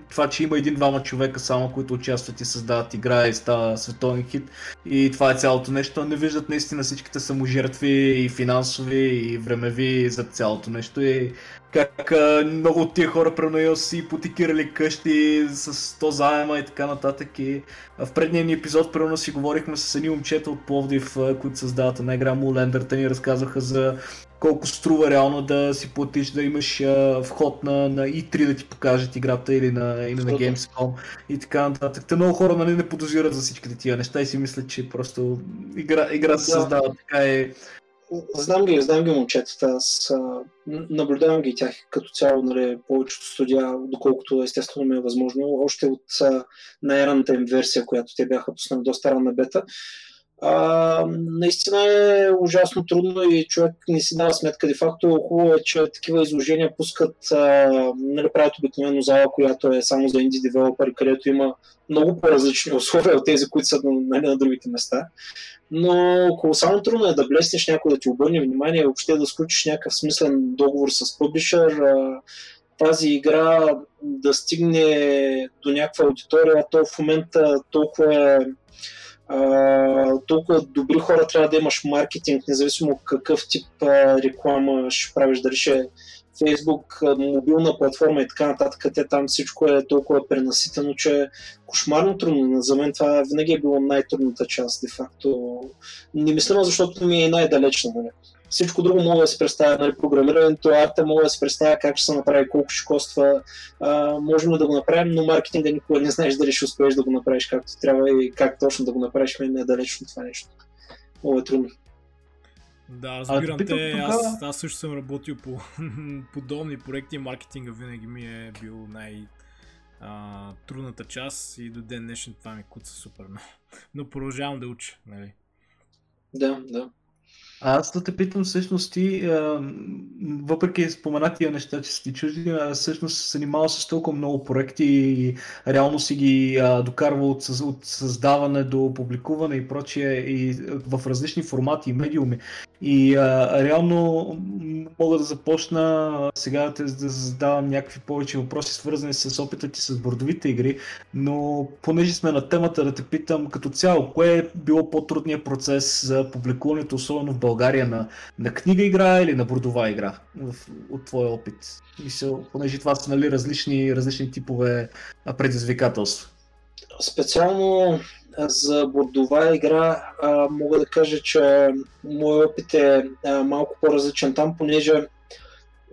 това, че има един-двама човека само, които участват и създават игра и става световен хит, и това е цялото нещо, не виждат наистина всичките саможертви и финансови и времеви за цялото нещо. И как много от тия хора прено си ипотекирали къщи с то заема и така нататък. И в предния ни епизод прено си говорихме с едни момчета от Пловдив, които създават една игра Мулендър. Те ни разказваха за колко струва реално да си платиш, да имаш а, вход на, на и три да ти покажат играта или на, или на Gamescom и така нататък. Те много хора, нали, не подозират за всичките тия неща и си мислят, че просто игра, игра се да. създава така е. Знам ги, знам ги момчетата, аз а, наблюдавам ги тях като цяло, нали, повечето студия, доколкото естествено ми е възможно, още от а, най-ранната им версия, която те бяха пуснали доста ранна бета. А, наистина е ужасно трудно и човек не си дава сметка. Де факто хубаво е, че такива изложения пускат, а, нали, правят обикновено зала, която е само за инди девелопъри, където има много по-различни условия от тези, които са на, нали, на другите места. Но колосално трудно е да блеснеш някой, да ти обърне внимание, въобще да сключиш някакъв смислен договор с пъблишър, а, тази игра да стигне до някаква аудитория, то в момента толкова е... Uh, толкова добри хора трябва да имаш маркетинг, независимо какъв тип uh, реклама ще правиш, дали ще Facebook, uh, мобилна платформа и така нататък, те там всичко е толкова пренаситено, че е кошмарно трудно. За мен това винаги е било най-трудната част, де-факто. Не мислима, защото ми е най-далечна. Нали. Всичко друго мога да се представя, нали, програмирането, арта мога да се представя как ще се направи, колко ще коства, а, можем да го направим, но маркетинга никога не знаеш дали ще успееш да го направиш както трябва и как точно да го направиш, мен е далечно това нещо. Много е трудно. Да, разбирам а, те, аз, аз също съм работил по подобни проекти, маркетинга винаги ми е бил най- а, трудната част и до ден днешен това ми куца супер много, но продължавам да уча, нали? Да, да. Аз да те питам всъщност ти, а, въпреки споменатия неща, че си чужди, а, всъщност се занимавал с толкова много проекти и реално си ги а, докарвал от, от създаване до публикуване и прочие и в различни формати и медиуми. И а, реално мога да започна сега да, те, да задавам някакви повече въпроси, свързани с опита ти с бордовите игри, но понеже сме на темата да те питам като цяло, кое е било по-трудният процес за публикуването, особено в България, на, на книга игра или на бордова игра в, от твоя опит? Мисъл, понеже това са, нали, различни, различни типове предизвикателства. Специално за бордова игра а, мога да кажа, че мой опит е а, малко по-различен там, понеже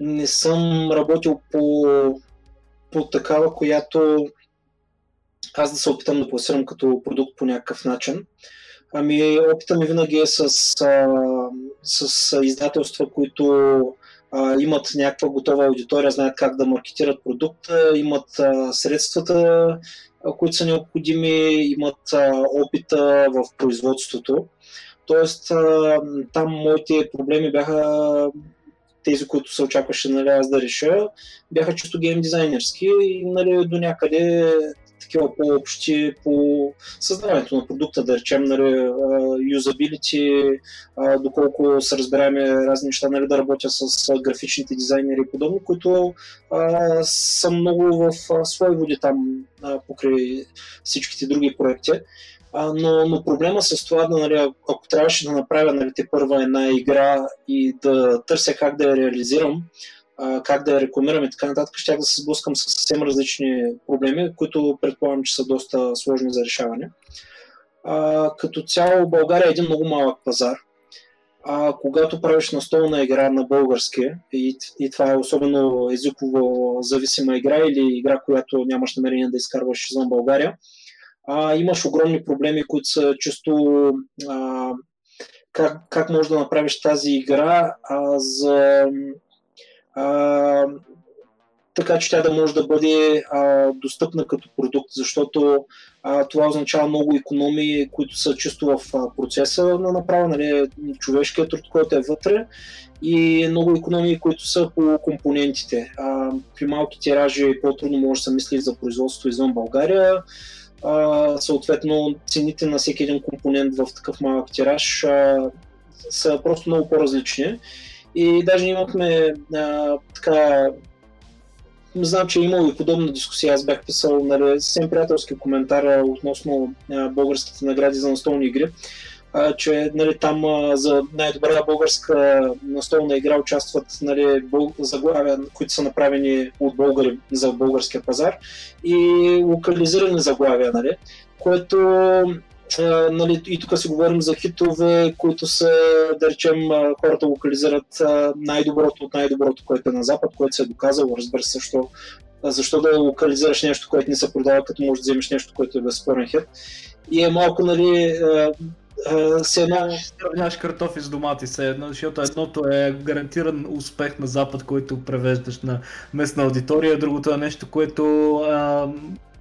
не съм работил по, по такава, която аз да се опитам да пласирам като продукт по някакъв начин. Ами опита ми винаги е с, а, с издателства, които а, имат някаква готова аудитория, знаят как да маркетират продукта, имат а, средствата, които са необходими, имат а, опита в производството. Тоест а, там моите проблеми бяха тези, които се очакваше, нали, аз да реша, бяха чисто геймдизайнерски и, нали, до някъде такива по-общи по създаването на продукта, да речем, нали, юзабилити, доколко се разбираме разни неща, нали, да работя с графичните дизайнери и подобни, които а, са много в а, свои води там а, покрай всичките други проекти. А, но, но проблема с това, да, нали, ако трябваше да направя, нали, първа една игра и да търся как да я реализирам, как да я рекламирам и така нататък, щях да се сблъскам с съвсем различни проблеми, които предполагам, че са доста сложни за решаване. А, като цяло България е един много малък пазар. А, когато правиш настолна игра на български, и, и това е особено езиково зависима игра или игра, която нямаш намерение да изкарваш извън България, а, имаш огромни проблеми, които са чисто а, как, как можеш да направиш тази игра а, за а, така, че тя да може да бъде а, достъпна като продукт, защото а, това означава много икономии, които са чисто в а, процеса на направа, нали, човешкият труд, който е вътре, и много икономии, които са по компонентите. А, при малки тиражи по-трудно може да се мисли за производство извън България. А, съответно, цените на всеки един компонент в такъв малък тираж а, са просто много по-различни. И даже имахме а, така... Знам, че е имало и подобна дискусия. Аз бях писал, нали, съвсем приятелски коментар относно а, българските награди за настолни игри, а, че нали, там а, за най-добра българска настолна игра участват нали, бол... заглавия, които са направени от българи за българския пазар и локализирани заглавия, нали, което а, нали, и тук си говорим за хитове, които са, да речем, хората локализират най-доброто от най-доброто, което е на Запад, което се е доказало, разбира се, защо, защо да локализираш нещо, което не се продава, като можеш да вземеш нещо, което е безспорен хит. И е малко, нали, се едно... Сравняваш картофи с домати, се едно, защото едното е гарантиран успех на Запад, който превеждаш на местна аудитория, другото е нещо, което а,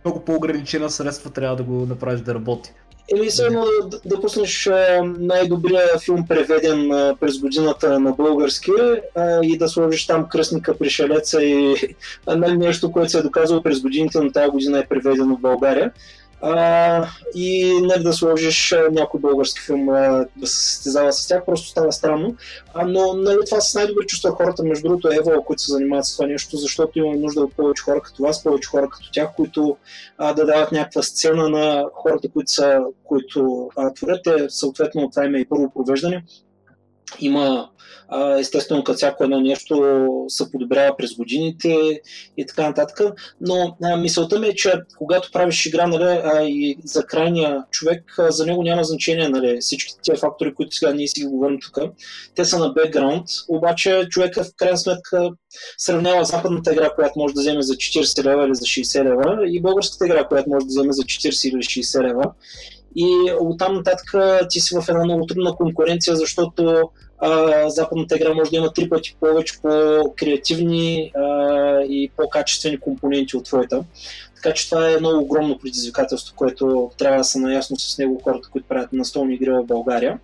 много по-ограничена средства трябва да го направиш да работи. Или съедно да, да пуснеш най-добрия филм, преведен през годината на български, и да сложиш там Кръстника, Пришелеца и нещо, което се е доказало през годините, но тази година е преведено в България. И не да сложиш някой български филм да се състезава с тях, просто става странно. Но нали, това с най-добри чувства хората, между другото, ево, които се занимават с това нещо, защото имаме нужда от повече хора като вас, повече хора като тях, които а, да дават някаква сцена на хората, които, са, които а, творят. Съответно, това има и първо провеждане. Има, естествено, като всяко едно нещо се подобрява през годините и така нататък, но а, мисълта ми е, че когато правиш игра, нали, а, и за крайния човек, а, за него няма значение, нали, всички тези фактори, които сега ние си ги говорим тук, те са на бекграунд, обаче човека в крайна сметка сравнява западната игра, която може да вземе за четирийсет лева или за шейсет лева, и българската игра, която може да вземе за четирийсет или шейсет лева. И оттам нататък ти си в една много трудна конкуренция, защото а, западната игра може да има три пъти повече по-креативни а, и по-качествени компоненти от твоята. Така че това е много огромно предизвикателство, което трябва да са наясно с него хората, които правят настолни игри в България.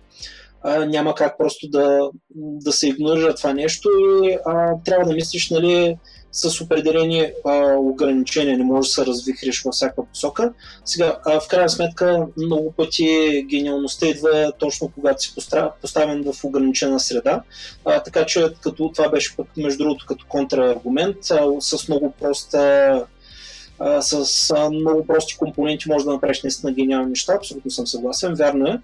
А, няма как просто да, да се игнорира това нещо и а, трябва да мислиш, нали, с определени а, ограничения, не можеш да се развихриш във всяка посока. Сега, а, в крайна сметка, много пъти гениалността идва точно когато си поставен в ограничена среда. А, така че като това беше пък, между другото, като контраргумент, а, с много проста а, с а, много прости компоненти може да направиш наистина гениални неща, абсолютно съм съгласен, вярно е.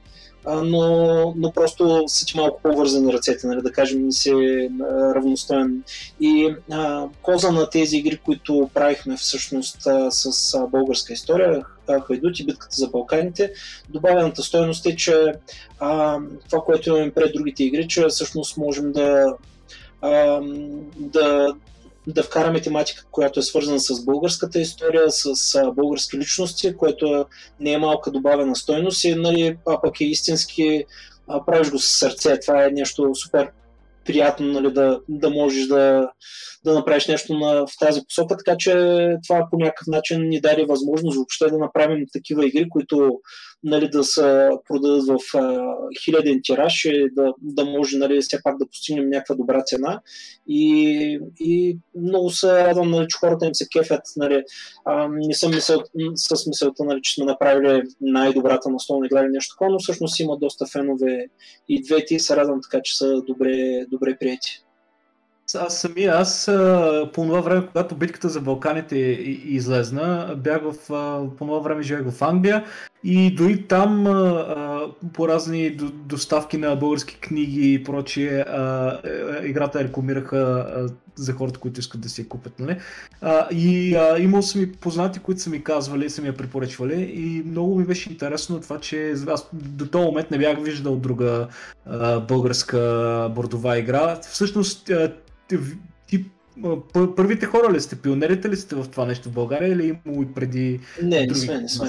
Но, но просто са ти малко по-вързани ръцете, нали, да кажем, не си равностоен. И а, коза на тези игри, които правихме всъщност а, с а, българска история, Хайдути, битката за Балканите, добавената стойност е, че а, това, което имаме пред другите игри, че всъщност можем да, а, да да вкараме тематика, която е свързана с българската история, с а, български личности, което не е малка добавена стойност и, нали, а пък е истински, а, правиш го със сърце. Това е нещо супер приятно, нали, да, да можеш да, да направиш нещо на, в тази посока, така че това по някакъв начин ни даде възможност въобще да направим такива игри, които, нали, да се продадат в а, хиляден тираж и да, да може, нали, все пак да постигнем някаква добра цена. И, и много се радвам, нали, че хората им се кефят. Нали. А, не съм мисъл, с мисълта, нали, че сме направили най-добрата настолна игра или нещо такова, но всъщност има доста фенове и двете и се радвам така, че са добре, добре приети. Аз самия, аз по това време, когато битката за Балканите излезна, бях в, по това време живех в Англия и дори там по разни доставки на български книги и прочие играта рекламираха за хората, които искат да си я купят. Нали? И имал съм и познати, които са ми казвали, са ми я препоръчвали и много ми беше интересно това, че аз до този момент не бях виждал друга българска бордова игра. Всъщност ти първите хора ли сте, пионерите ли сте в това нещо в България или имало и преди? Не, не сме, не сме.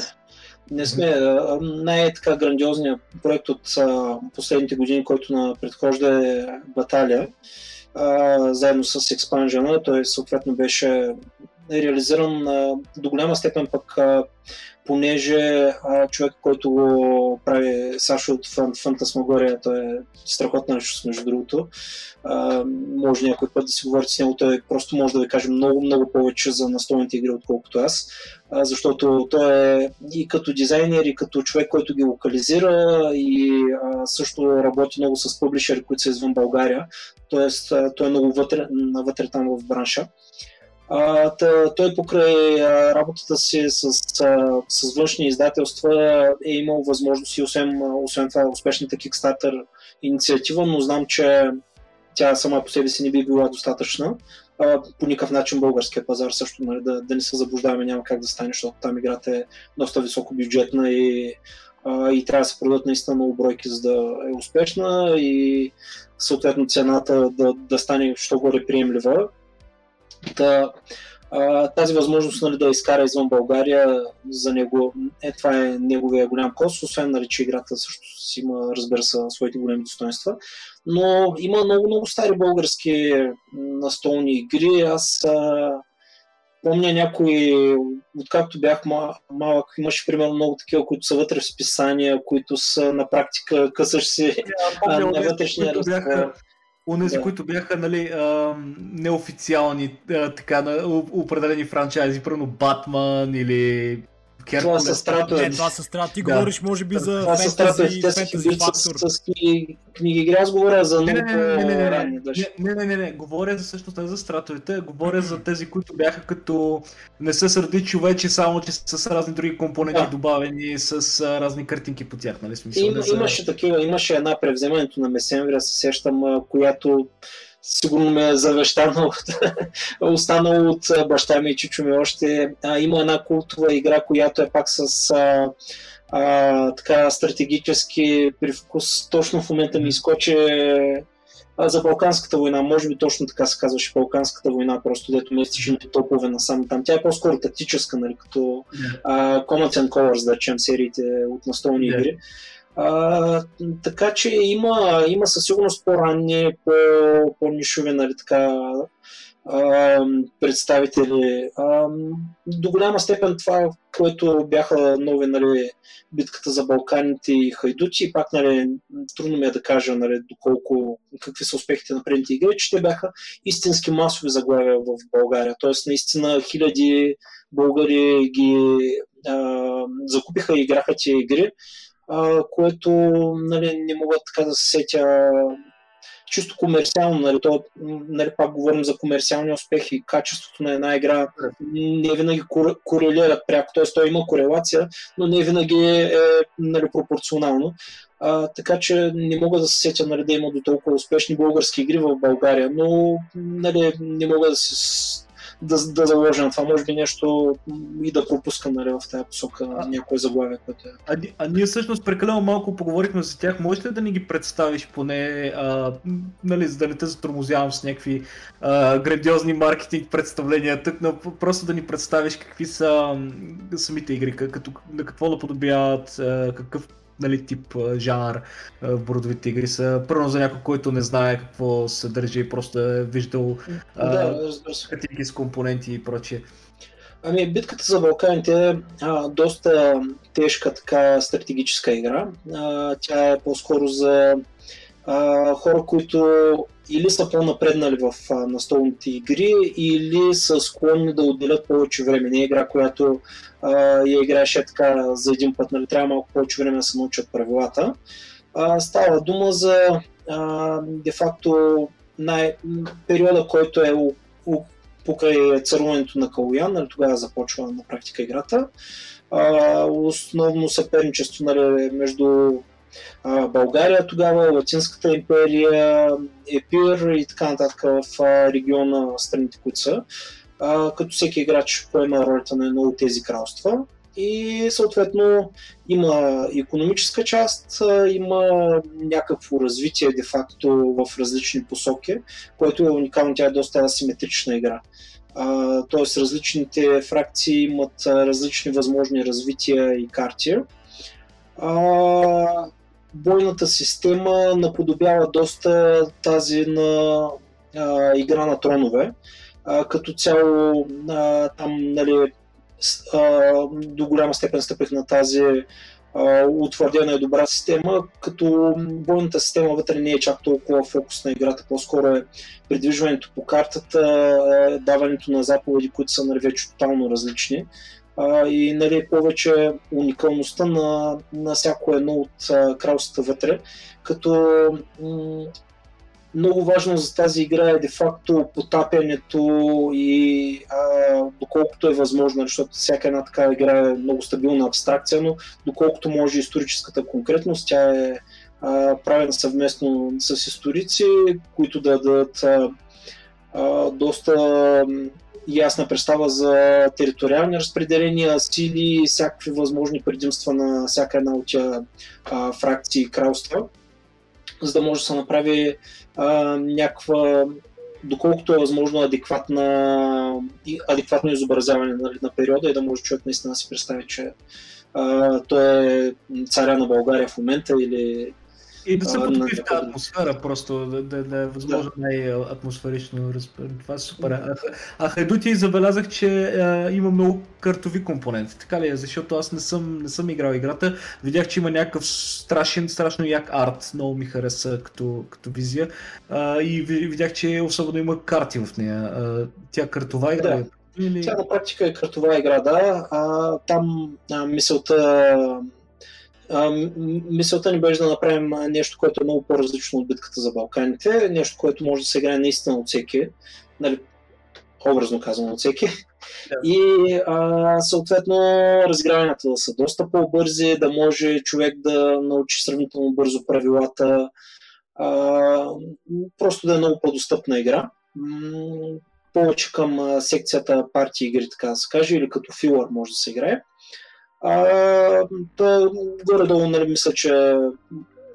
Не сме. Най-така грандиозният проект от последните години, който на предхожда е Баталия, заедно с експанжена, той съответно беше реализиран до голяма степен пък, понеже човек, който го прави Сашо от Фантасмагория, той е страхотна личност, между другото. Може някой път да си говорите с него, той просто може да ви каже много, много повече за настолните игри, отколкото аз. Защото той е и като дизайнер, и като човек, който ги локализира, и също работи много с публишери, които са извън България. Тоест, той е много вътре, навътре там в бранша. А, тъ, той покрай а, работата си с, а, с външни издателства е имал възможност и освен, освен това успешната Kickstarter инициатива, но знам, че тя сама по себе си не би била достатъчна. А, по никакъв начин българския пазар също, нали, да, да не се заблуждаваме, няма как да стане, защото там играта е доста високобюджетна и, а, и трябва да се продадат наистина много бройки, за да е успешна и съответно цената да, да стане що горе приемлива. Та, а, тази възможност, нали, да изкара извън България, за него, е, това е неговия голям кост, освен, нали, че играта също си има, разбира се, своите големи достоинства. Но има много-много стари български настолни игри. Аз а, помня някои, откакто бях мал, малък, имаше примерно много такива, които са вътре в списания, които са на практика късаш си yeah, на вътрешния разговор. Унези, да. Които бяха, нали, а, неофициални, а, така, на, у, определени франчайзи, пръвно Батман или Керкулес. Това са стратове. Това са стратове. Ти да. говориш, може би, за фентези, фентези фактор. С книги игри, аз говоря за много ранни. Не, не, не, не, говоря всъщност не за стратовете, говоря за тези, които бяха като не са сърди човече, само че с разни други компоненти да. добавени, с а, разни картинки по тях, нали? Смисъл, Им, за... Имаше такива, имаше една превземането на Месемврия, се сещам, която сигурно ме е завещано, останало от баща ми и чичо ми още. А, има една култова игра, която е пак с а, а, така стратегически привкус. Точно в момента ми изкочи а, за Балканската война. Може би точно така се казваше Балканската война, просто дето местиш топове насам там. Тя е по-скоро тактическа, нали, като а, Command and Colors, да речем, сериите от настолни yeah. игри. А, така че има, има със сигурност по-ранни, по-нишови, нали, така, а, представители. А, до голяма степен това, което бяха нови, нали, битката за Балканите и Хайдути, и пак, нали, трудно ми е да кажа, нали, доколко, какви са успехите на предните игри, че те бяха истински масови заглавия в България. Тоест наистина хиляди българи ги а, закупиха и играха тези игри. Uh, което, нали, не мога така да се сетя чисто комерциално, нали, то, нали, пак говорим за комерциални успехи и качеството на една игра не винаги корелират пряко, т.е. той има корелация, но не винаги е, нали, пропорционално. А, така че не мога да се сетя, нали, да има до толкова успешни български игри в България, но, нали, не мога да се... Да, да заложа на това, може би нещо и да пропускам, нали, в тази посока някое заглавие, което е. А, а ние всъщност прекалено малко поговорихме за тях. Можеш ли да ни ги представиш поне, а, нали, за да не те затормозявам с някакви а, грандиозни маркетинг представления, тък, но просто да ни представиш какви са самите игри, като, на какво да подобяват, какъв, нали, тип жанр в бордовите игри са. Първо за някой, който не знае какво се държи и просто е виждал да, картинки с компоненти и прочие. Ами, битката за Балканите е а, доста тежка така стратегическа игра. А, тя е по-скоро за а, хора, които или са по-напреднали в а, настолните игри, или са склонни да отделят повече време. Не е игра, която а, я играеше така за един път, нали, трябва малко повече време да се научат правилата. А, става дума за а, де-факто най- периода, който е у, у, покрай царуването на Калоян, нали, тогава започва на практика играта. А, основно съперничество, нали, между България тогава, Латинската империя, Епир и така нататък в региона страните, които са, като всеки играч поема ролята на едно от тези кралства и съответно има икономическа част, има някакво развитие де-факто в различни посоки, което е уникално, тя е доста асиметрична игра. Т.е. различните фракции имат различни възможни развития и карти. А, бойната система наподобява доста тази на а, игра на тронове. А, като цяло а, там нали, а, до голяма степен стъпих на тази а, утвърдена и добра система, като бойната система вътре не е чак толкова фокус на играта, по-скоро е придвижването по картата, даването на заповеди, които са нали, вече тотално различни. И нали, повече уникалността на, на всяко едно от а, кралствата вътре, като м- много важно за тази игра е де-факто потапянето и а, доколкото е възможно, защото всяка една такава игра е много стабилна абстракция, но доколкото може историческата конкретност, тя е а, правена съвместно с историци, които да дадат а, а, доста ясна представа за териториални разпределения, сили и всякакви възможни предимства на всяка една от тия а, фракции и кралства, за да може да се направи а, някаква, доколкото е възможно, адекватна, адекватно изобразяване нали, на периода и да може човек наистина да си представи, че а, той е царя на България в момента или... И да се подкрепи в тази атмосфера, просто да, да, да е възможно да. Най-атмосферично. Това е супер. А, а Хайдути забелязах, че а, има много картови компоненти, така ли? Защото аз не съм, не съм играл играта. Видях, че има някакъв страшен, страшно як арт, много ми хареса като, като визия. А, и видях, че особено има карти в нея. А, тя картова игра да. Или... Тя на практика е картова игра, да. А, там а, мисълта... Мисълта ни беше да направим нещо, което е много по-различно от битката за Балканите, нещо, което може да се играе наистина от всеки, нали, образно казано от всеки. Yeah. И а, съответно разиграванията да са доста по-бързи, да може човек да научи сравнително бързо правилата, а, просто да е много по-достъпна игра. М- повече към а, секцията партии игри, така да се каже, или като филър може да се играе. А, да, горе-долу нали, мисля, че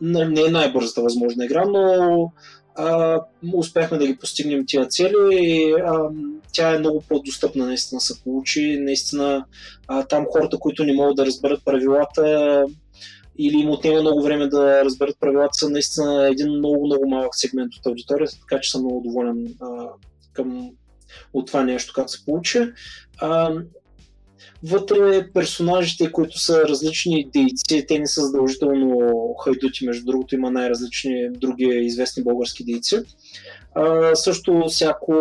не е най-бързата възможна игра, но а, успяхме да ги постигнем тия цели и а, тя е много по-достъпна, наистина се получи. Наистина а, там хората, които не могат да разберат правилата или им отнема много време да разберат правилата, са наистина един много-много малък сегмент от аудиторията, така че съм много доволен а, към, от това нещо, как се получи. А, Вътре персонажите, които са различни дейци, те не са задължително хайдути, между другото има най-различни други известни български дейци. А, също всяко,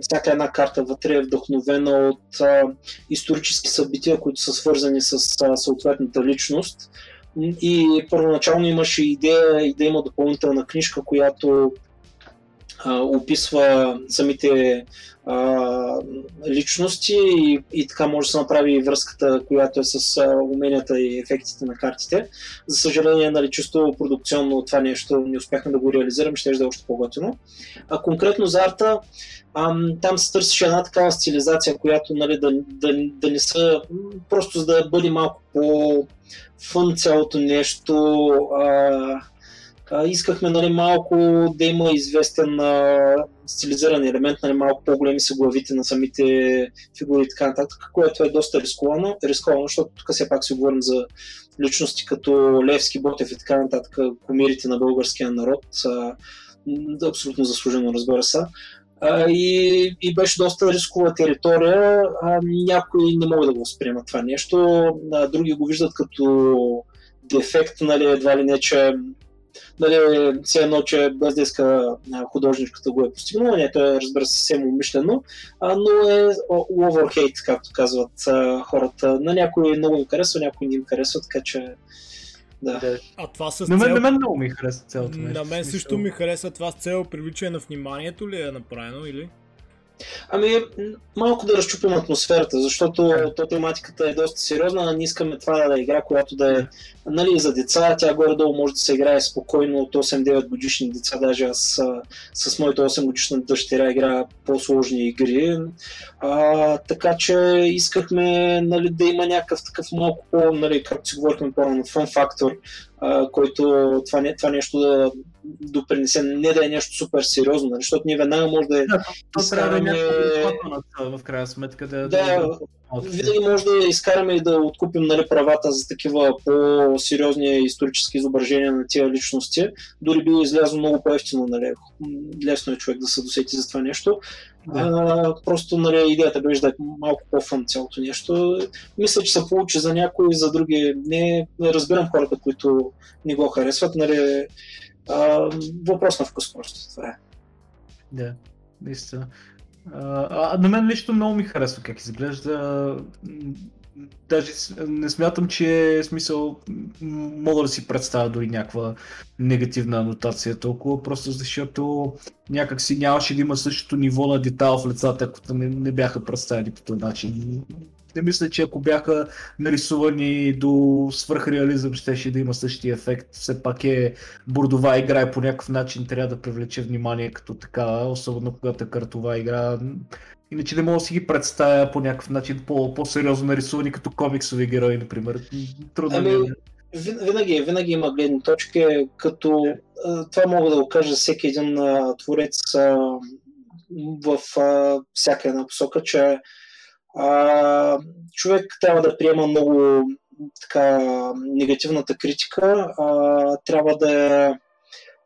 всяка една карта вътре е вдъхновена от а, исторически събития, които са свързани с а, съответната личност. И първоначално имаше идея и да има допълнителна книжка, която описва самите а, личности и, и така може да се направи и връзката, която е с а, уменията и ефектите на картите. За съжаление, нали, чисто продукционно това нещо не успяхме да го реализираме, ще да е още по-готино. А конкретно за арта, а, там се търсеше една такава стилизация, която нали, да, да, да не са, просто за да бъде малко по-фън цялото нещо. А, Искахме нали, малко да има известен а, стилизиран елемент, нали, малко по-големи са главите на самите фигури и така нататък, което е доста рисковано, рисковано, защото тук все пак си говорим за личности като Левски, Ботев и така нататък, кумирите на българския народ, а, абсолютно заслужено разбира се. А, и, и беше доста рискова територия, а, някои не могат да го възприемат това нещо, а, други го виждат като дефект, нали, едва ли не, че Нали, все едно, че без да иска художничката го е постигнала, не, той разбира се съвсем умишлено, но е overhate, както казват хората. На някой много им харесва, някой не им харесва, така че... Да. А това с цел... на, мен, на мен много ми харесва цялото нещо. На мен също ми харесва това с цел привличане на вниманието ли е направено или... Ами, малко да разчупим атмосферата, защото то тематиката е доста сериозна, не искаме това да е игра, която да е нали, за деца, тя горе-долу може да се играе спокойно от осем-девет годишни деца, даже аз с моята осем годишна дъщеря игра по-сложни игри, а, така че искахме нали, да има някакъв такъв малко по, нали, както си говорихме по-рано, fun factor, Uh, който това, не, това нещо да допринесе, не да е нещо супер сериозно, защото ние веднага може да, да е изкараме в крайна сметка. Да, да, винаги може да изкараме и да откупим, нали, правата за такива по-сериозни исторически изображения на тия личности. Дори било излязло много по-ефтино, нали. Лесно е човек да се досети за това нещо. Да. А, просто, нали, идеята беше да е малко по-фън цялото нещо. Мисля, че се получи за някои, за други не. Разбирам хората, които не го харесват. Нали. А, въпрос на вкус просто, това е. Да, наистина. А, на мен лично много ми харесва как изглежда. Даже не смятам, че е смисъл, мога да си представя дори някаква негативна анотация толкова, просто защото някак си нямаше да има същото ниво на детайл в лицата, ако не, не бяха представени по този начин. Не мисля, че ако бяха нарисувани до свърхреализъм, щеше да има същия ефект. Все пак е бордова игра и по някакъв начин трябва да привлече внимание като такава, особено когато е картова игра. Иначе не мога да си ги представя по някакъв начин по-сериозно нарисувани като комиксови герои, например. Трудно ми е. Винаги, винаги има гледни точки, като това мога да го кажа всеки един а, творец а, в а, всяка една посока, че А, човек трябва да приема много така негативната критика, а, трябва да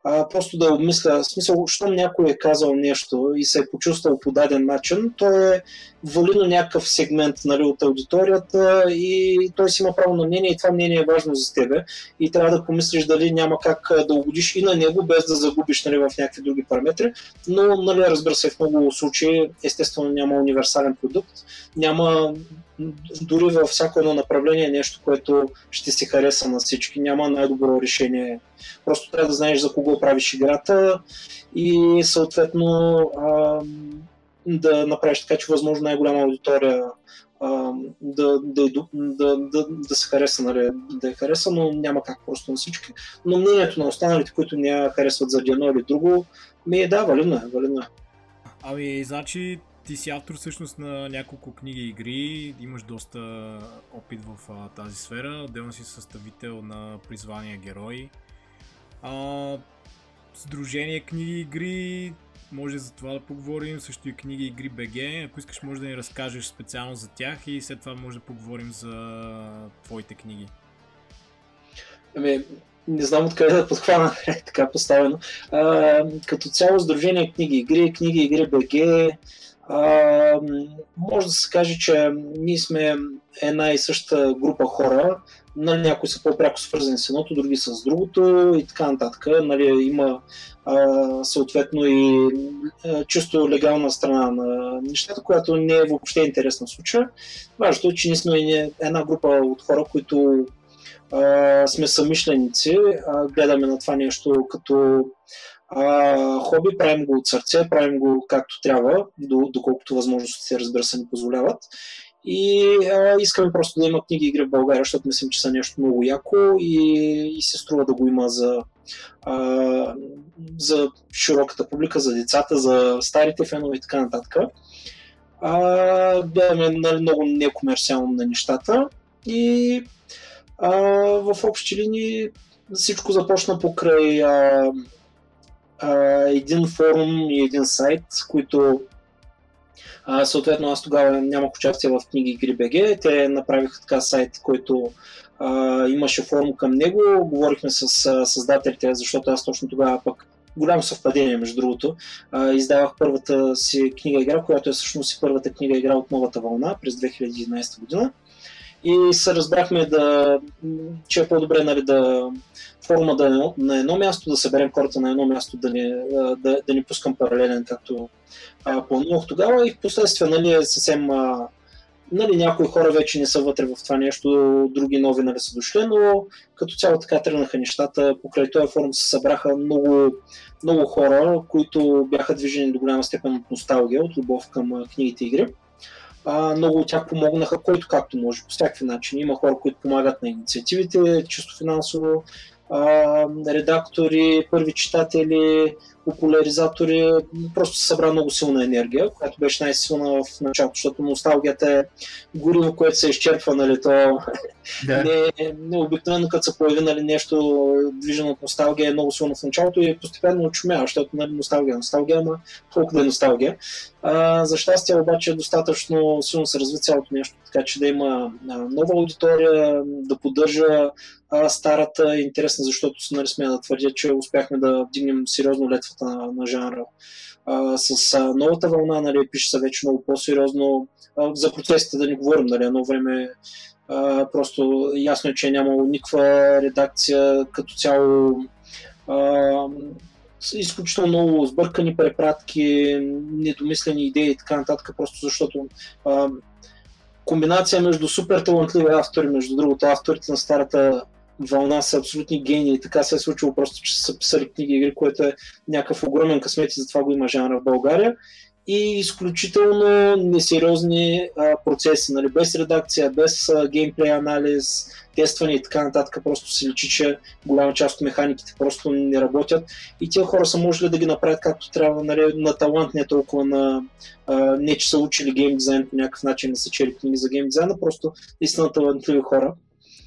а, просто да обмисля, в смисъл, щом някой е казал нещо и се е почувствал по даден начин, той е валидно някакъв сегмент, нали, от аудиторията и той си има право на мнение и това мнение е важно за тебе и трябва да помислиш дали няма как да угодиш и на него, без да загубиш, нали, в някакви други параметри, но, нали, разбира се, в много случаи естествено няма универсален продукт, няма дори във всяко едно направление нещо, което ще се хареса на всички, няма най-добро решение, просто трябва да знаеш за кого правиш играта и съответно а, да направиш така, че възможно най-голяма аудитория а, да, да, да, да, да се хареса, нали, да я хареса, но няма как просто на всички. Но мнението на останалите, които не я харесват за едно или друго, ми е да, валидно е, валидно е. Ами, значи ти си автор всъщност на няколко книги и игри, имаш доста опит в а, тази сфера, отделно си съставител на Призвания герой. А, сдружение книги и игри, може за това да поговорим, също и книги и игри БГ, ако искаш може да ни разкажеш специално за тях и след това може да поговорим за твоите книги. Ами, не знам откъде да подхвана, така поставено. А, като цяло сдружение книги и игри, книги и игри БГ, А, може да се каже, че ние сме една и съща група хора, нали, някои са по-пряко свързани с едното, други с другото и така нататък, нали, има а, съответно и а, чисто легална страна на нещата, която не е въобще интересна в случая. Важното е, че ние сме една група от хора, които а, сме съмишленици, а, гледаме на това нещо като А, хоби, правим го от сърце, правим го както трябва, доколкото възможностите, разбира се, ни позволяват. И а, искаме просто да има книги и игри в България, защото мислим, че са нещо много яко и, и се струва да го има за, а, за широката публика, за децата, за старите фенове и така нататък. Гледаме много некомерциално на нещата и а, в общи линии всичко започна покрай а, Uh, един форум и един сайт, които uh, съответно аз тогава нямах участие в книги Игри БГ. Те направиха така сайт, който uh, имаше форум към него. Говорихме с uh, създателите, защото аз точно тогава пък голямо съвпадение, между другото. Uh, издавах първата си книга игра, която е всъщност и първата книга игра от новата вълна през две хиляди и единадесета година. И се разбрахме, да, че е по-добре, нали, да форума да е на едно място, да съберем хората на едно място, да не, да, да не пускам паралелен, както планувах тогава. И в последствие, нали, съвсем, нали, някои хора вече не са вътре в това нещо, други нови, нали, са дошли, но като цяло така тръгнаха нещата. Покрай този форум се събраха много, много хора, които бяха движени до голяма степен от носталгия, от любов към книгите и игри. А, много от тях помогнаха, който както може, по всякакви начини. Има хора, които помагат на инициативите, чисто финансово, а, редактори, първи читатели, популяризатори просто събра много силна енергия, която беше най-силна в началото, защото носталгията е гориво, което се изчерпва, нали, то да. не, не обикновено като се появи, нали, нещо движено от носталгия е много силно в началото и постепенно очумява, защото нали, носталгия е носталгия, ама колко да е носталгия. А, за щастие обаче достатъчно силно се разви цялото нещо, така че да има нова аудитория, да поддържа а старата е интересна, защото нали, сме да твърдя, че успяхме да вдигнем сериозно летвата на, на жанра. А, с а, новата вълна нали, пише се вече много по-сериозно. А, за процесите да не говорим, нали, едно време а, просто ясно е, че е нямало никаква редакция като цяло. А, изключително много сбъркани препратки, недомислени идеи и така нататък, просто защото а, комбинация между супер талантливи автори, между другото авторите на старата вълна са абсолютни гении. Така се е случило просто, че са писали книги и игри, което е някакъв огромен късмет и затова го има жанра в България. И изключително несериозни а, процеси, нали, без редакция, без а, геймплей анализ, тестване и така нататък. Просто се личи, че голяма част от механиките просто не работят и тия хора са можели да ги направят както трябва, нали, на талант, не толкова на а, не че са учили гейм дизайн по някакъв начин, не са чели книги за гейм дизайна, просто истина талантливи хора.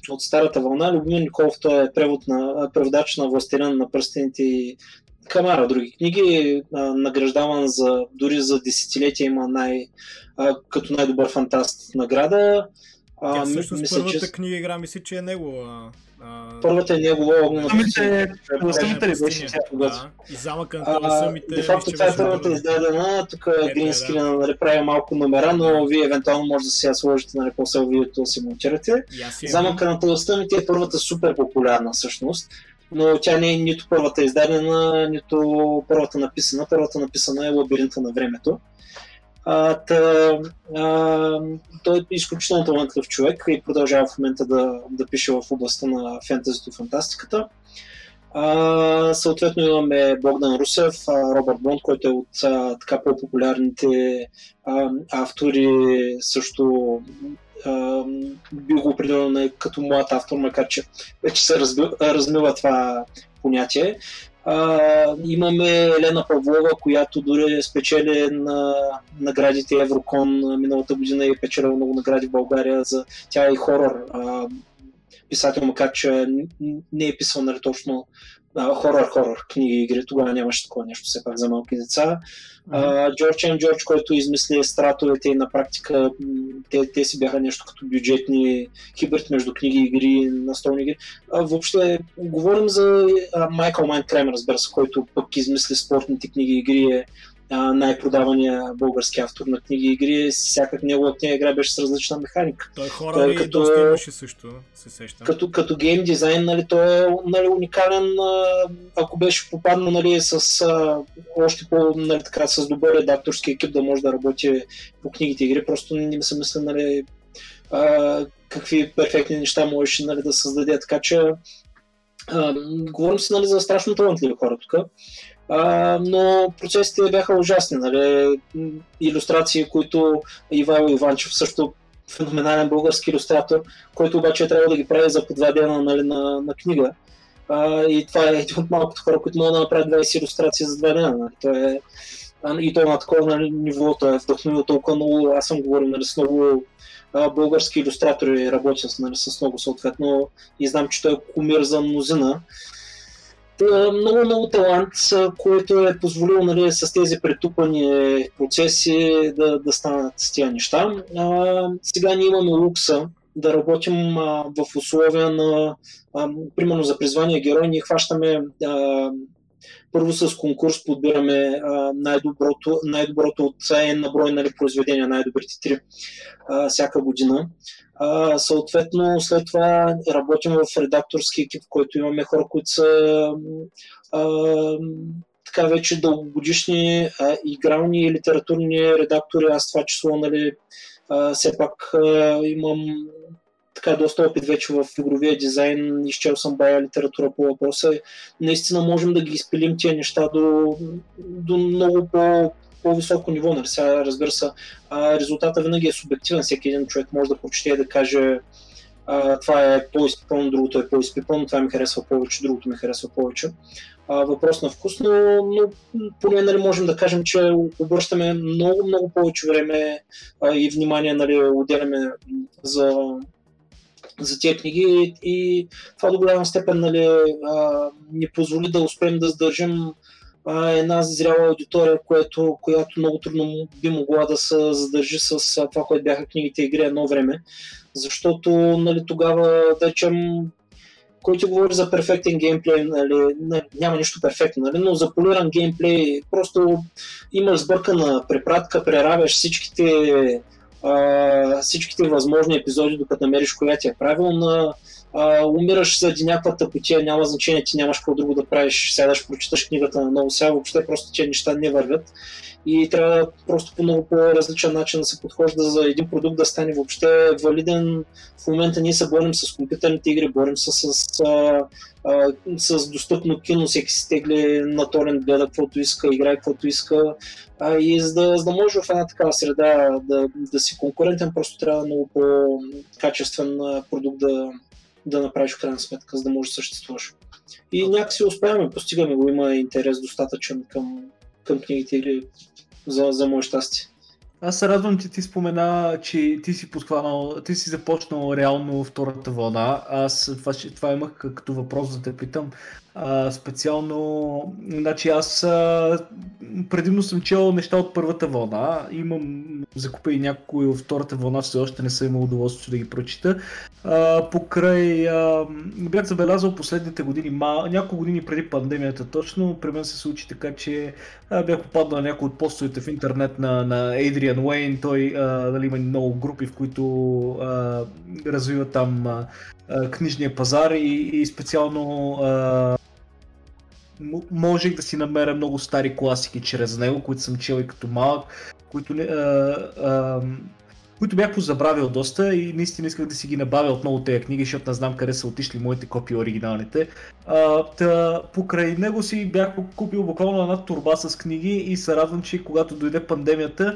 От старата вълна, Любомир Николов, той е превод на, преводач на Властелин на пръстените и камара други книги, а, награждаван за, дори за десетилетия има най, а, като най-добър фантаст награда. А, Тя всъщност мисля, първата че... книга игра мисля, че е негова. А... Първата е негова огнена пустиня. Тълъстъмите ли беше тя тогава? И замъка на тълъстъмите. Де факто това е първата издадена, тук Green Screen направи малко номера, но вие евентуално може да сега сложите, нали, после видеото да си монтирате. Замъка на тълъстъмите е първата супер популярна всъщност. Но тя не е нито първата издадена, нито първата написана. Първата написана е Лабиринта на времето. А, та, а, той е изключително талантлив човек и продължава в момента да, да пише в областта на фентазито и фантастиката. А, съответно имаме Богдан Русев, а, Робърт Бонд, който е от а, така по-популярните а, автори, също Uh, би го определено като млад автор, макар че вече се разби, размива това понятие. Uh, имаме Елена Павлова, която дори спечели на наградите Еврокон миналата година и е печелила много награди в България за тя и хорор uh, писател, макар че не е писал нали, точно хорор-хорор uh, книги и игри, тогава нямаше такова нещо все пак за малки деца. Джордж М. Джордж, който измисли стратовете и на практика те, те си бяха нещо като бюджетни хибрид между книги, игри, настолни игри. А, въобще говорим за Майкъл Майнкрай, разбира се, който пък измисли спортните книги, игри е най-продавания български автор на книги и игри. Всякак неговата книга игра беше с различна механика. Той хора той, и като, доста имаше също, се сещам. Като, като гейм дизайн, нали, той е нали, уникален, ако беше попаднал нали, с а, още по, нали, така, с добър редакторски екип да може да работи по книгите и игри. Просто не ми се мисля, нали, а, какви перфектни неща можеше нали, да създаде. Така че а, говорим си нали, за страшно талантливи хора тук. А, но процесите бяха ужасни, нали? Илюстрации, които Ивайло Иванчев, също феноменален български илюстратор, който обаче трябва да ги прави за по два дена нали, на, на книга. А, и това е един от малкото хора, които могат да направят двайсет илюстрации за два дена. Нали? То е, и то е на такова нали, ниво, то е вдъхновил толкова много, аз съм говорил нали, с много а, български илюстратори, работя нали, с много съответно и знам, че той е кумир за мнозина. Много, много талант, което е позволило нали, с тези претупани процеси да, да станат с тия неща. А, сега ние имаме лукса да работим а, в условия на, а, примерно за призвания герой, ние хващаме а, първо с конкурс подбираме а, най-доброто, най-доброто от N на брой нали, произведения, най-добрите три а, всяка година. А, съответно, след това работим в редакторски екип, в който имаме хора, които са а, така вече дългогодишни а, игрални и литературни редактори. Аз това число, нали, а, все пак а, имам така доста опит вече в игровия дизайн, изчел съм бая литература по въпроса. Наистина можем да ги изпилим тия неща до, до много по- по-високо ниво. Нали? Сега, разбира се, резултата винаги е субективен. Всеки един човек може да прочете и да каже а, това е по-изпипълно, другото е по-изпипълно, това ми харесва повече, другото ми харесва повече. А, въпрос на вкус, но, но поне нали, можем да кажем, че обръщаме много, много повече време а, и внимание нали, отделяме за, за тия книги и това до голяма степен нали, а, ни позволи да успеем да сдържим една зряла аудитория, което, която много трудно би могла да се задържи с това, което бяха книгите и игри едно време. Защото нали, тогава, да чем, който говори за перфектен геймплей, нали, няма нищо перфектно, нали, но за полиран геймплей просто имаш сбъркана препратка, преравяш всичките, а, всичките възможни епизоди, докато намериш която е правилна. Uh, умираш заради някаква тъпотия, няма значение, ти нямаш какво друго да правиш, сядаш, прочиташ книгата на ново сега, въобще просто тия неща не вървят и трябва просто по много по-различен начин да се подхожда за един продукт да стане въобще валиден. В момента ние се борим с компютърните игри, борим се с, с, а, а, с достъпно кино, всеки се тегли на торент, гледа каквото иска, играе каквото иска а, и за да, за да може в една такава среда да, да си конкурентен, просто трябва много по-качествен продукт да да направиш крайна сметка, за да може да съществуваш. И някакси успяваме, постигаме го, има интерес достатъчен към, към книгите или за, за мое щастие. Аз се радвам, че ти спомена, че ти си подхванал, ти си започнал реално втората вълна. Аз това, това имах като въпрос да те питам. А, специално, значи аз а, предимно съм чел неща от първата вълна, имам закупя и някои от втората вълна, все още не съм имал удоволствие да ги прочита. А, покрай, а, бях забелязал последните години, мал, няколко години преди пандемията точно, при мен се случи така, че а, бях попаднал на някои от постовете в интернет на, на Адриан Уейн, той а, нали, има много групи, в които а, развива там а, книжния пазар и, и специално а, можех да си намеря много стари класики чрез него, които съм чел и като малък, които, а, а, които бях позабравил доста и наистина исках да си ги набавя отново тези книги, защото не знам къде са отишли моите копии оригиналните. А, та, покрай него си бях купил буквално една турба с книги и се радвам, че когато дойде пандемията,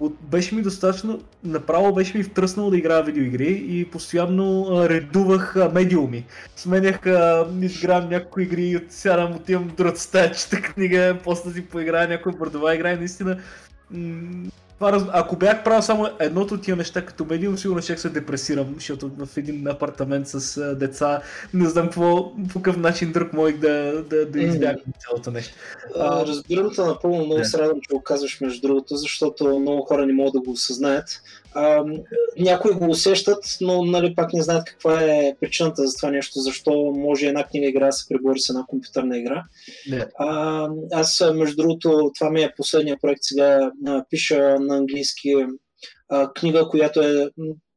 От, беше ми достатъчно, направо беше ми втръснало да играя видеоигри и постоянно а, редувах а, медиуми. Сменях, а, изграм някои игри и отсядам, отивам в другата стая, чета книга, после си поиграя някоя бордова игра и наистина... М- това, ако бях правил само едното от тия неща като медиум, сигурно ще се депресирам, защото в един апартамент с а, деца не знам какво, по какъв начин друг моих да, да, да избягам цялото нещо. А, разбирам те напълно, много да. се радвам, че го казваш между другото, защото много хора не могат да го осъзнаят. А, някои го усещат, но нали, пак не знаят каква е причината за това нещо, защо може една книга игра да се пребори с една компютърна игра. Yeah. А, аз между другото, това ми е последния проект, сега пиша на английски а, книга, която е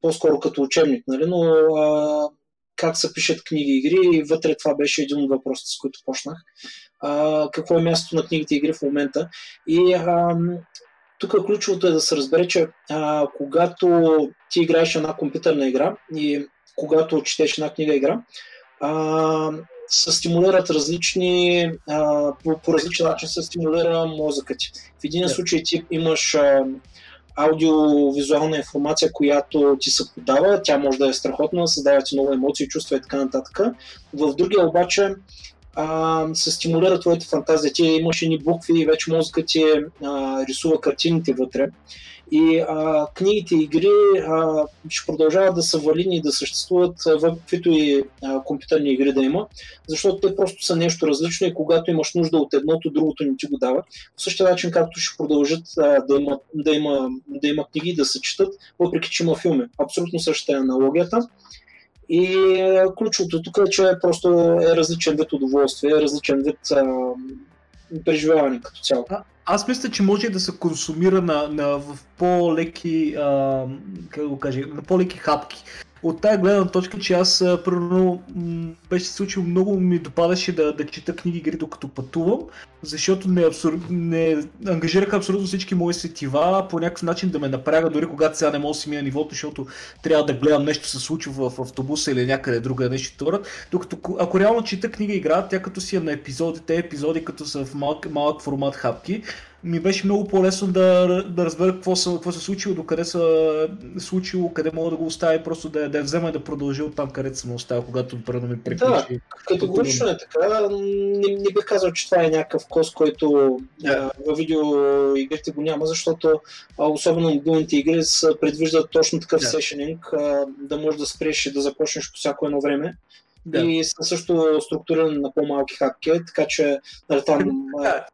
по-скоро като учебник, нали, но а, как се пишат книги и игри и вътре това беше един от въпросите, с които почнах. А, какво е мястото на книгите и игри в момента? И а, тук ключовото е да се разбере, че а, когато ти играеш една компютърна игра и когато четеш една книга игра, а, се стимулират различни, а, по, по различен начин се стимулира мозъкът ти. В един yeah. случай ти имаш а, аудиовизуална информация, която ти се подава, тя може да е страхотна, създава ти много емоции, чувства и така нататък. В другия обаче Uh, се стимулира твоята фантазия. Ти имаш едни букви и вече мозъкът ти uh, рисува картините вътре. И uh, книгите и игри uh, ще продължават да са валидни и да съществуват uh, в каквито и uh, компютърни игри да има, защото те просто са нещо различно и когато имаш нужда от едното, другото не ти го дава. По същия начин, както ще продължат uh, да, има, да, има, да има книги да се четат, въпреки че има филми. Абсолютно същата е аналогията. И ключовото тук е, че просто е различен вид удоволствие, е различен вид а, преживяване като цяло. А, аз мисля, че може да се консумира на, на, в по-леки, а, как го кажа, на по-леки хапки. От тая гледна точка, че аз примерно беше случил, много ми допадаше да, да чета книги игри докато пътувам, защото не, абсур... не ангажираха абсолютно всички мои сетива по някакъв начин да ме напряга, дори когато сега не мога да си мия нивото, защото трябва да гледам нещо се случва в автобуса или някъде друга нещо това. Докато ако реално чета книга игра, тя като си е на епизоди, те епизоди като са в малък, малък формат хапки, ми беше много по-лесно да, да разбера какво се, какво се случило, докъде се случило, къде мога да го оставя, просто да, да я взема и да продължа от там, където съм оставил, когато първо ми приключи. Да, категорично е така. Не, не бих казал, че това е някакъв кос, който а, във видеоигрите го няма, защото а, особено мобилните игри предвиждат точно такъв да. сешенинг, а, да можеш да спреш и да започнеш по всяко едно време. Да. И са също структурирани на по-малки хакки, така че нали, там... Да.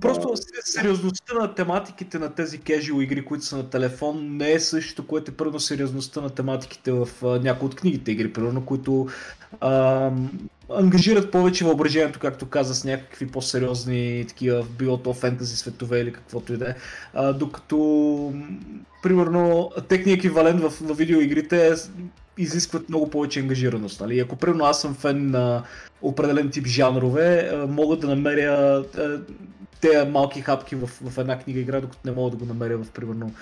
Просто сериозността на тематиките на тези casual игри, които са на телефон, не е същото, което е първо сериозността на тематиките в някои от книгите игри, примерно, които а, ангажират повече въображението, както каза, с някакви по-сериозни такива, било то фентези светове или каквото и да е, докато примерно техния еквивалент в, в видеоигрите е изискват много повече ангажираност. Нали? Ако примерно аз съм фен на определен тип жанрове, мога да намеря тези малки хапки в, в една книга игра, докато не мога да го намеря в примерно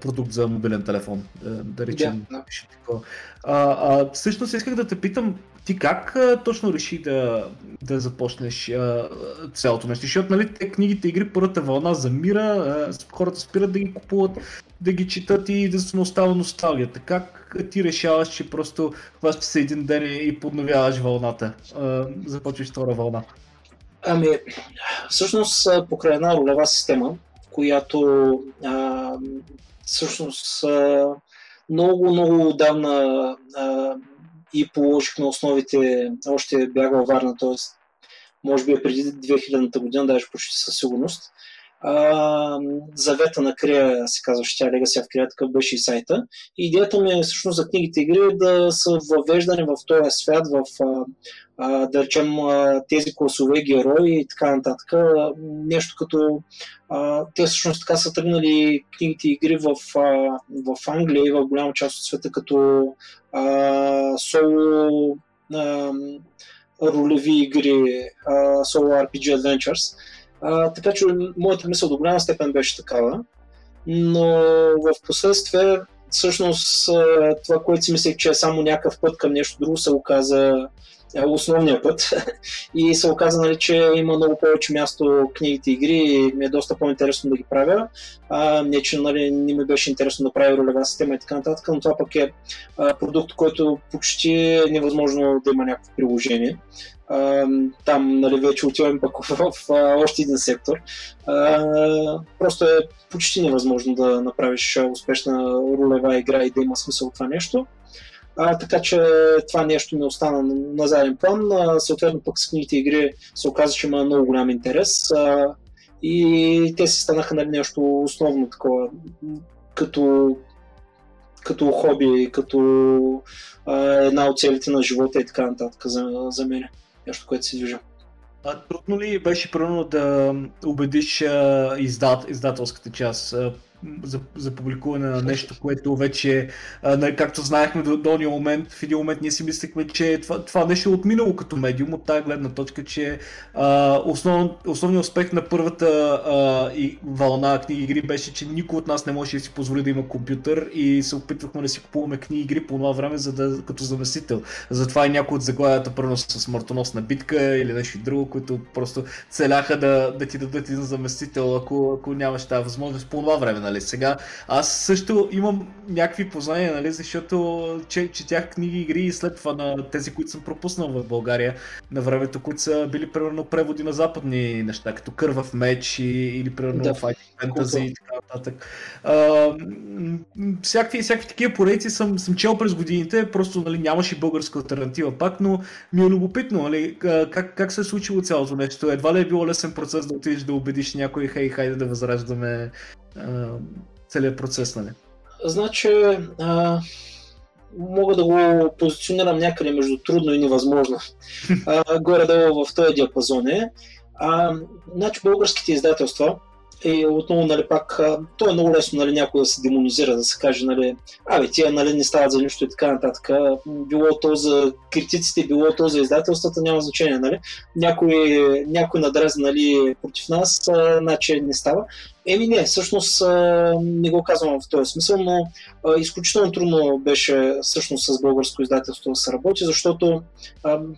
продукт за мобилен телефон. Да речем. Yeah, no. а, а, всъщност исках да те питам, ти как а, точно реши да, да започнеш а, цялото нещо? Защото нали, те книгите игри, първата вълна замира, а, хората спират да ги купуват, да ги четат и да се остава носталгията. Как ти решаваш, че просто хващаш се един ден и подновяваш вълната, а, започваш втора вълна? Ами, всъщност покрай една ролева система, която а, всъщност много-много отдавна и положих на основите, още бях във Варна, т.е. може би преди две хилядната година, даже почти със сигурност. А, завета на Крия се казваше, тя Legacy of Kria, така беше и сайта. Идеята ми е всъщност за книгите игри е да са въвеждани в този свят, в а, да речем тези класове, герои и така нататък. Нещо като а, те всъщност така са тръгнали книгите игри в, а, в Англия и в голяма част от света като а, соло а, ролеви игри, а, соло ар пи джи Adventures. А, така че моята мисъл до голяма степен беше такава, но в последствие всъщност това, което си мислех, че е само някакъв път към нещо друго, се оказа основния път и се оказа, нали, че има много повече място книгите игри и ми е доста по-интересно да ги правя. А, не, че нали, не ми беше интересно да правя ролева система и така нататък, но това пък е а, продукт, който почти е невъзможно да има някакво приложение. А, там нали, вече отиваме пък в, в, в още един сектор. А, просто е почти невъзможно да направиш успешна ролева игра и да има смисъл от това нещо. А, така че това нещо не остана на заден план. А, съответно пък с книгите игри се оказа, че има много голям интерес а, и те се станаха нали, нещо основно такова, като, като хобби, като а, една от целите на живота и така нататък за, за мен, нещо, което се движа. А, трудно ли беше правилно да убедиш а, издат, издателската част? За, за публикуване на нещо, което вече, а, както знаехме до, до ония момент, в един момент ние си мислехме, че това, това нещо е отминало като медиум от тази гледна точка, че а, основ, основният успех на първата а, и вълна книги игри беше, че никой от нас не можеше да си позволи да има компютър и се опитвахме да си купуваме книги игри по това време за да, като заместител. Затова и някои от заглавията първо със смъртоносна битка или нещо друго, които просто целяха да, да ти дадат един заместител, ако, ако нямаш тази възможност по това време. Нали, сега аз също имам някакви познания, нали, защото четях книги, игри и след това на тези, които съм пропуснал в България на времето, които са били примерно преводи на западни неща, като Кървав меч и, или примерно да, Fighting Fantasy и така нататък. Всякакви, всякакви такива поредици съм, съм чел през годините, просто нали, нямаше българска алтернатива пак, но ми е любопитно нали, как, как се е случило цялото нещо. Едва ли е било лесен процес да отидеш да убедиш някой, хей, хайде да възраждаме целият процес, нали? Значи, а, мога да го позиционирам някъде между трудно и невъзможно. А, горе-долу в този диапазон е. А, значи, българските издателства, и отново, нали, пак, то е много лесно, нали, някой да се демонизира, да се каже, нали, абе, тия, нали, не стават за нищо и така нататък. Било то за критиците, било то за издателствата, няма значение, нали. Някой, някой надреза, нали, против нас, а, значи не става. Еми не, всъщност не го казвам в този смисъл, но изключително трудно беше всъщност с българско издателство да се работи, защото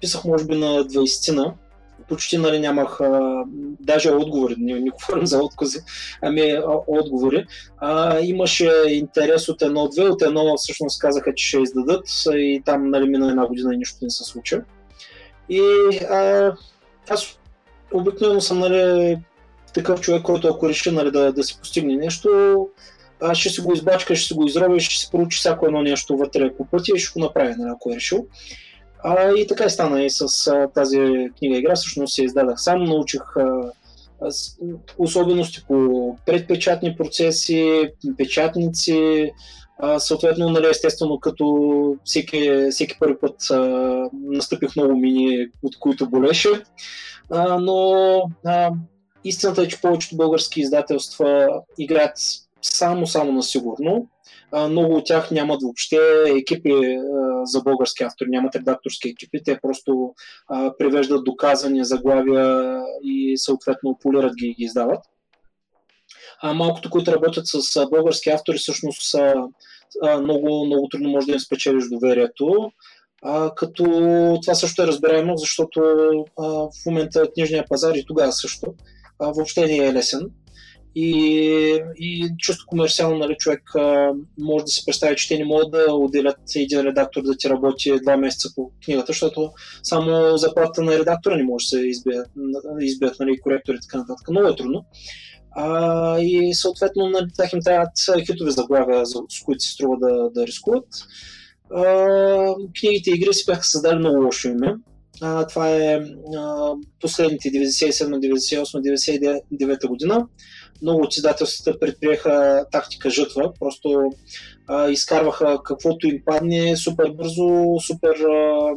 писах може би на двайсетина почти нали, нямах а, даже отговори, не, не говорим за откази, ами отговори. А, имаше интерес от едно-две, от едно всъщност казаха, че ще издадат и там нали, мина една година и нищо не се случи. И а, аз обикновено съм нали, такъв човек, който ако реши нали, да, да си постигне нещо, аз ще си го избачка, ще си го изробя, ще си проучи всяко едно нещо вътре по пътя и ще го направя, нали, ако е решил. А, и така и стана и с а, тази книга игра, всъщност се издадах сам, научих а, аз, особености по предпечатни процеси, печатници, а, съответно, нали, естествено, като всеки, всеки първи път а, настъпих много мини, от които болеше, а, но а, истината е, че повечето български издателства играят само-само на сигурно. Много от тях нямат въобще екипи за български автори, нямат редакторски екипи, те просто превеждат доказани заглавия и съответно полират ги и ги издават. А малкото, които работят с български автори, всъщност са много, много трудно може да им спечелиш доверието. А, като това също е разбираемо, защото а, в момента книжния пазар и тогава също а, въобще не е лесен. И, и чисто комерциално нали, човек а, може да си представи, че те не могат да отделят един редактор да ти работи два месеца по книгата, защото само заплатата на редактора не може да се избият, избият нали, коректори и така нататък. Много е трудно. А, и съответно нали, тях им трябват хитови заглавия, с които се струва да, да рискуват. А, книгите и игри си бяха създали много лошо име. А, това е а, последните деветдесет и седма, деветдесет и осма, деветдесет и девета година. Много от издателствата предприеха тактика жътва, просто а, изкарваха каквото им падне супер бързо, супер а,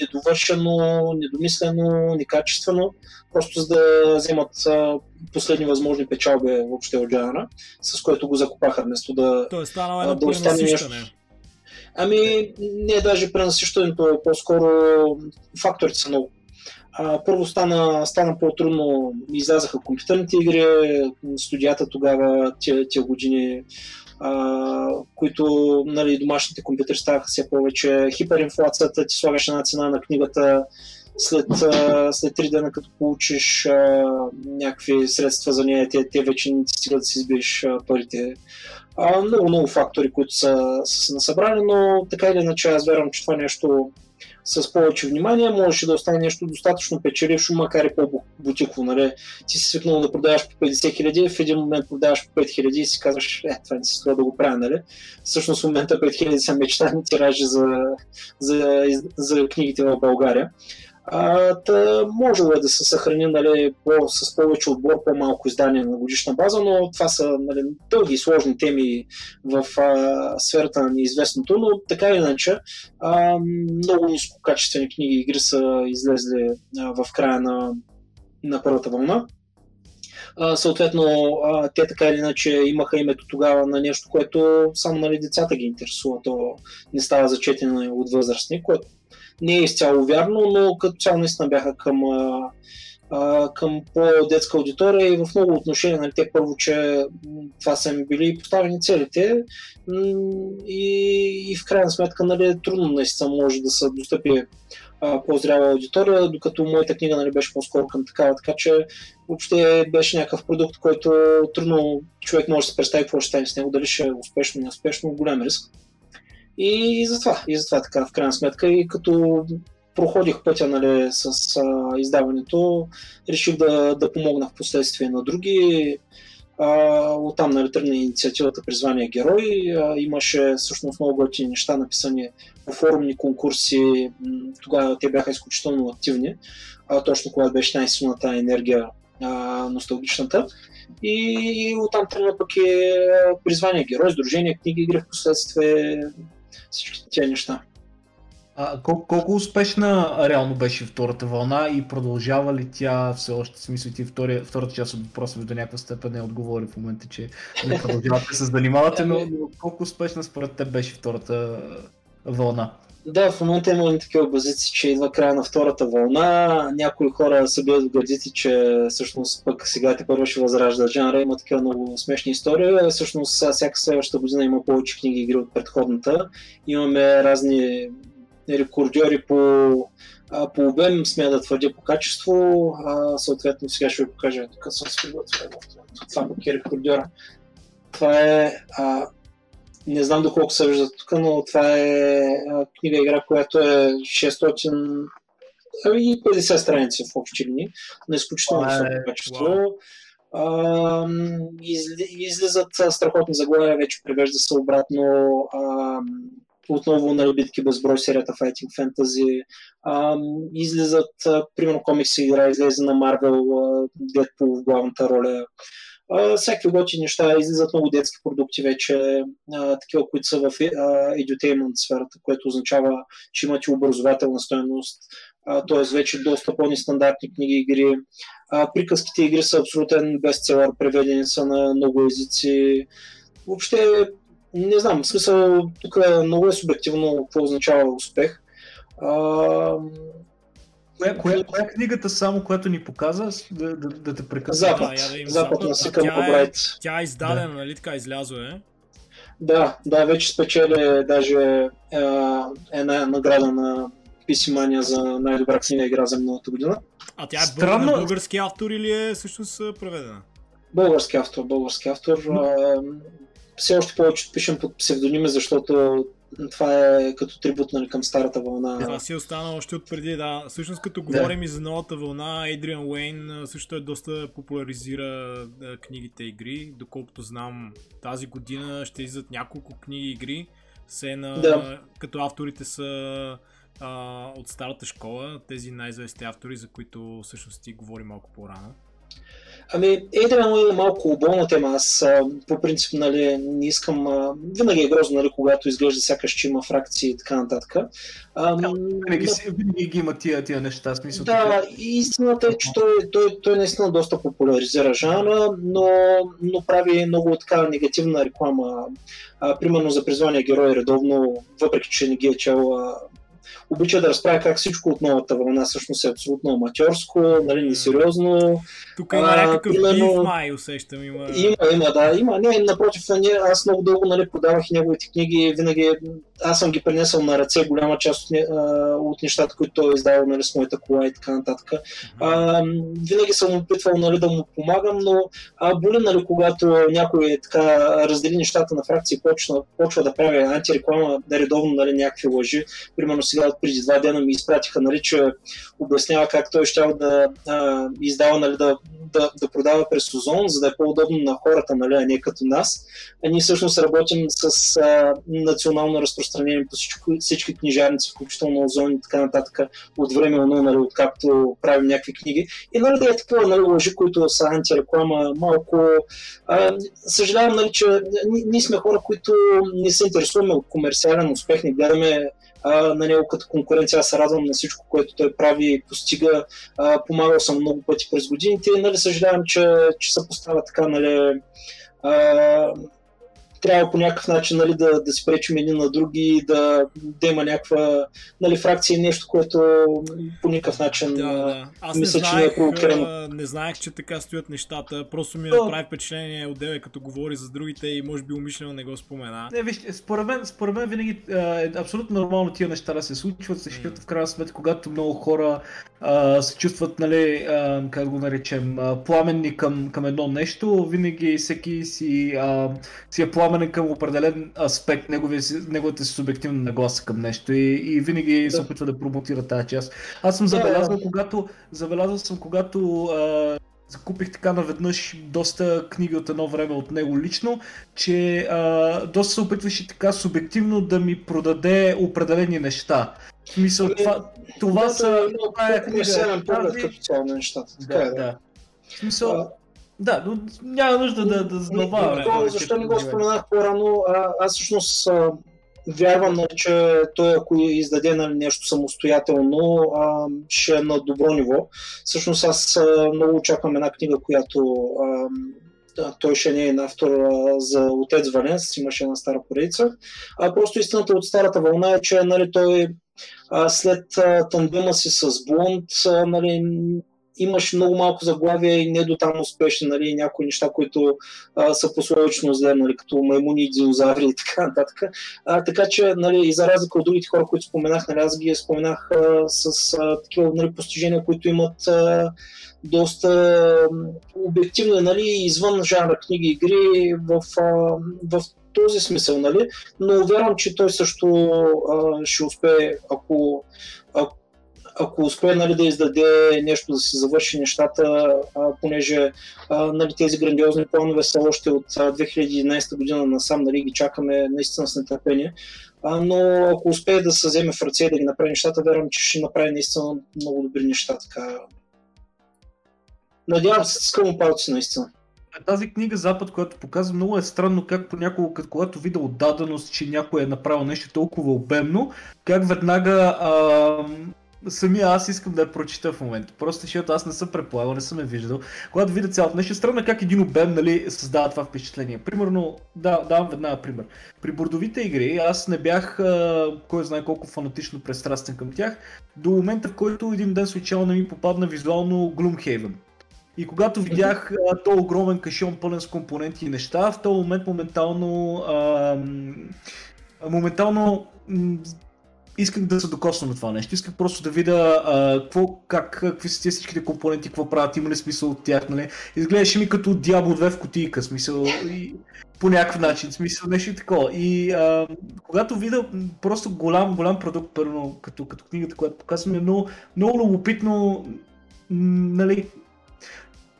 недовършено, недомислено, некачествено, просто за да вземат а, последни възможни печалби въобще от жанра, с което го закопаха вместо да, тоест, а, да остане нещо. Ами, не е даже пренасищането, по-скоро факторите са много. А, първо стана, стана по-трудно, излязаха компютърните игри, студията тогава, тия, тия години, а, които нали, домашните компютъри ставаха все повече. Хиперинфлацията ти слагаше една цена на книгата, след, след три дена като получиш а, някакви средства за нея, те, те вече не ти стига да си избиеш парите. А, много, много фактори, които са, са насъбрани, но така или иначе аз вярвам, че това нещо с повече внимание можеше да остане нещо достатъчно печелившо, макар и по-бутиково. Нали? Ти си свикнал да продаваш по петдесет хиляди, в един момент продаваш по пет хиляди и си казваш, е, това не си струва да го правя, нали? Всъщност в момента пет хиляди са мечтани тиражи за, за, за книгите в България. А, та, можело е да се съхрани нали, по, с повече отбор, по-малко издание на годишна база, но това са нали, дълги и сложни теми в а, сферата на неизвестното, но така или иначе а, много нискокачествени книги и игри са излезли а, в края на, на първата вълна. А, съответно, а, те така или иначе имаха името тогава на нещо, което само нали, децата ги интересува, то не става за четене от възрастни, което не е изцяло вярно, но като цяло наистина бяха към, а, към по-детска аудитория и в много отношения, нали, те първо, че това са ми били поставени целите и, и в крайна сметка нали, трудно наистина може да се достъпи а, по-зрява аудитория, докато моята книга нали, беше по-скоро към такава, така че въобще беше някакъв продукт, който трудно човек може да се представи какво ще стане с него, дали ще е успешно или неуспешно, голям риск. И, и затова, и затова така, в крайна сметка, и като проходих пътя нали, с а, издаването, реших да, да помогна в последствие на други. А, оттам нали, тръгна инициативата Призвания герой. А, имаше всъщност много готини неща, написани по форумни конкурси. Тогава те бяха изключително активни, а, точно когато беше най-силната енергия, а, носталгичната. И, и оттам тръгна пък е Призвания герой, сдружение, книги, игри в последствие. Всички тия неща. А, колко, колко успешна реално беше втората вълна и продължава ли тя все още? В смисъл ти втория, втората част от въпроса до някаква степен не отговори в момента, че не продължавате да се занимавате, но колко успешна според теб беше втората вълна? Да, в момента има такива базици, че идва края на втората вълна, някои хора се бият в гърдите, че всъщност пък сега те първо ще възражда жанра, има такива много смешни истории, всъщност всяка следваща година има повече книги и игри от предходната, имаме разни рекордьори по, а, по обем, смея да твърдя по качество, а, съответно сега ще ви покажа къде съм се приготвил. Това пък е рекордьора. Това е, а, не знам доколко се вижда тук, но това е книга-игра, която е шестстотин и петдесет страници в общи линии, на изключително високо качество. Uh, излизат страхотни заглавия, вече превежда се обратно uh, отново на Битки безброй серията Fighting Fantasy. Uh, излизат, uh, примерно комикси игра излезе на Marvel, uh, Deadpool в главната роля. Uh, всякакви готини неща, излизат много детски продукти вече, uh, такива, които са в uh, edutainment сферата, което означава, че имат и образователна стойност. Uh, т.е. вече доста по-нестандартни книги игри. Uh, приказките игри са абсолютен бестселър, преведени са на много езици. Въобще, не знам, в смисъл, тук е много е субективно какво означава успех. Uh, Коя, коя, коя е книгата само, която ни показа, да, да, да те прекъсна? Запад, да, Запад на Сикъм Побрайт. Е, тя е издадена, да. Нали така излязо е? Да, да, вече спечели даже е, една награда на пи си Mania за най-добра книга игра за миналата година. А тя е Странно... на български автор или е всъщност преведена? Български автор, български автор. Mm. Все още повече пишем под псевдоними, защото това е като трибут, нали, към старата вълна. Това си е останало още от преди, да. Всъщност като говорим да. и за новата вълна, Адриан Уейн също е доста популяризира книгите игри. Доколкото знам, тази година ще излизат няколко книги игри. Все на... да. Като авторите са а, от старата школа, тези най-известни автори, за които всъщност ти говори малко по-рано. Ами, Адриан Уейн е малко оболна тема, аз а, по принцип, нали, не искам, а, винаги е грозно, нали, когато изглежда сякаш, че има фракции и така нататък. А, да, винаги, но... си, винаги има тия, тия неща, смисъл. Да, и истината е, че той, той, той наистина доста популяризира жанра, но, но прави много така негативна реклама. А, примерно за Призвания герой редовно, въпреки че не ги е чел, обича да разправя как всичко от новата вълна всъщност е абсолютно аматьорско, нали, несериозно. Тук има някакъв бив май, усещам. Има, има, има да. Има. Не, напротив, не, аз много дълго, нали, продавах и неговите книги. Винаги аз съм ги пренесъл на ръце, голяма част от, от нещата, които той е издавал, нали, с моята кола и така нататък. А, винаги съм опитвал, нали, да му помагам, но а, боли, нали, когато някой така раздели нещата на фракции, почва, почва да прави антиреклама, да редовно, нали, някакви лъжи. Примерно сега от преди два дена ми изпратиха, нали, че обяснява как той щял да а, издава, нали, да, да, да продава през Озон, за да е по-удобно на хората, нали, а не като нас. А ние всъщност работим с а, национално разпространение по всички, всички книжарници, включително Озон и така нататък, от време на, нали, откакто правим някакви книги. И, нали, да е такова, нали, лъжи, които са антиреклама, малко... А, съжалявам, нали, че ние сме хора, които не се интересуваме от комерциален успех, не гледаме на него като конкуренция. Аз се радвам на всичко, което той прави и постига. А, помагал съм много пъти през годините. Нали, съжалявам, че, че се поставя така, нали, а, трябва по някакъв начин, нали, да, да си пречим едни на други, да, да има някаква, нали, фракция и нещо, което по никакъв начин да, да. Аз мисля, не знаех, че не е провокирано. Не знаех, че така стоят нещата. Просто ми Но... направи впечатление от Деве, като говори за другите и може би умишлено не го спомена. Не, виж, според мен, според мен винаги е абсолютно нормално тия неща да се случват, защото mm. в крайна сметка, когато много хора а, се чувстват, нали, а, как го наречем, а, пламенни към, към едно нещо, винаги всеки си, а, си е пламен към определен аспект, неговата си субективна нагласа към нещо и, и винаги да. се опитва да промотира тази част. Аз съм забелязал, yeah. когато, забелязал съм, когато а, закупих така наведнъж доста книги от едно време от него лично, че а, доста се опитваше така субективно да ми продаде определени неща. В смисъл, това, това да, са... Това е книга. Да, да. Да, но няма нужда да, да задълбаваме. Да, защо не го споменах по-рано? А, аз всъщност а, вярвам, че той, ако издаде, нали, нещо самостоятелно, а, ще е на добро ниво. Всъщност аз а, много очаквам една книга, която а, той ще не е автор а, за Отец Валенс, имаше една стара поредица. А, просто истината от старата вълна е, че, нали, той а, след а, тандема си с Блонд, а, нали, имаш много малко заглавия и не до там успешни, нали, някои неща, които а, са пословично зле, нали, като маймуни, динозаври и така нататък. А, така че, нали, и за разлика от другите хора, които споменах, нали, аз ги споменах а, с а, такива, нали, постижения, които имат а, доста обективно, нали, извън жанра книги и игри в, а, в този смисъл, нали, но вярвам, че той също а, ще успее, ако, ако ако успее, нали, да издаде нещо, да се завърши нещата, а, понеже а, нали, тези грандиозни планове са още от а, две хиляди и единадесета година насам, нали, ги чакаме наистина с нетърпение. А, но ако успее да се вземе в ръце и да ги направи нещата, вярвам, че ще направи наистина много добри неща. Така. Надявам се, скъмо палци наистина. Тази книга Запад, която показва, много е странно как понякога, когато видя отдаденост, че някой е направил нещо толкова обемно, как веднага... А... Самия аз искам да я прочита в момента, просто защото аз не съм предполагал, не съм я виждал. Когато видя цялото нещо, странно как един обем, нали, създава това впечатление. Примерно, да, давам веднага пример. При бордовите игри аз не бях, а, кой знае колко фанатично пристрастен към тях, до момента, в който един ден случайно не ми попадна визуално Gloomhaven. И когато видях а, този огромен кашон, пълен с компоненти и неща, в този момент моментално... А, моментално... М- Исках да се докосна на това нещо, исках просто да видя а, какво, как, какви са тези всичките компоненти, какво правят, има ли смисъл от тях, нали? Изглеждаше ми като Diablo две в кутийка, смисъл, и по някакъв начин, смисъл, нещо и такова. И а, когато видя просто голям, голям продукт, първо, като, като книгата, която показваме, е много, много любопитно, нали?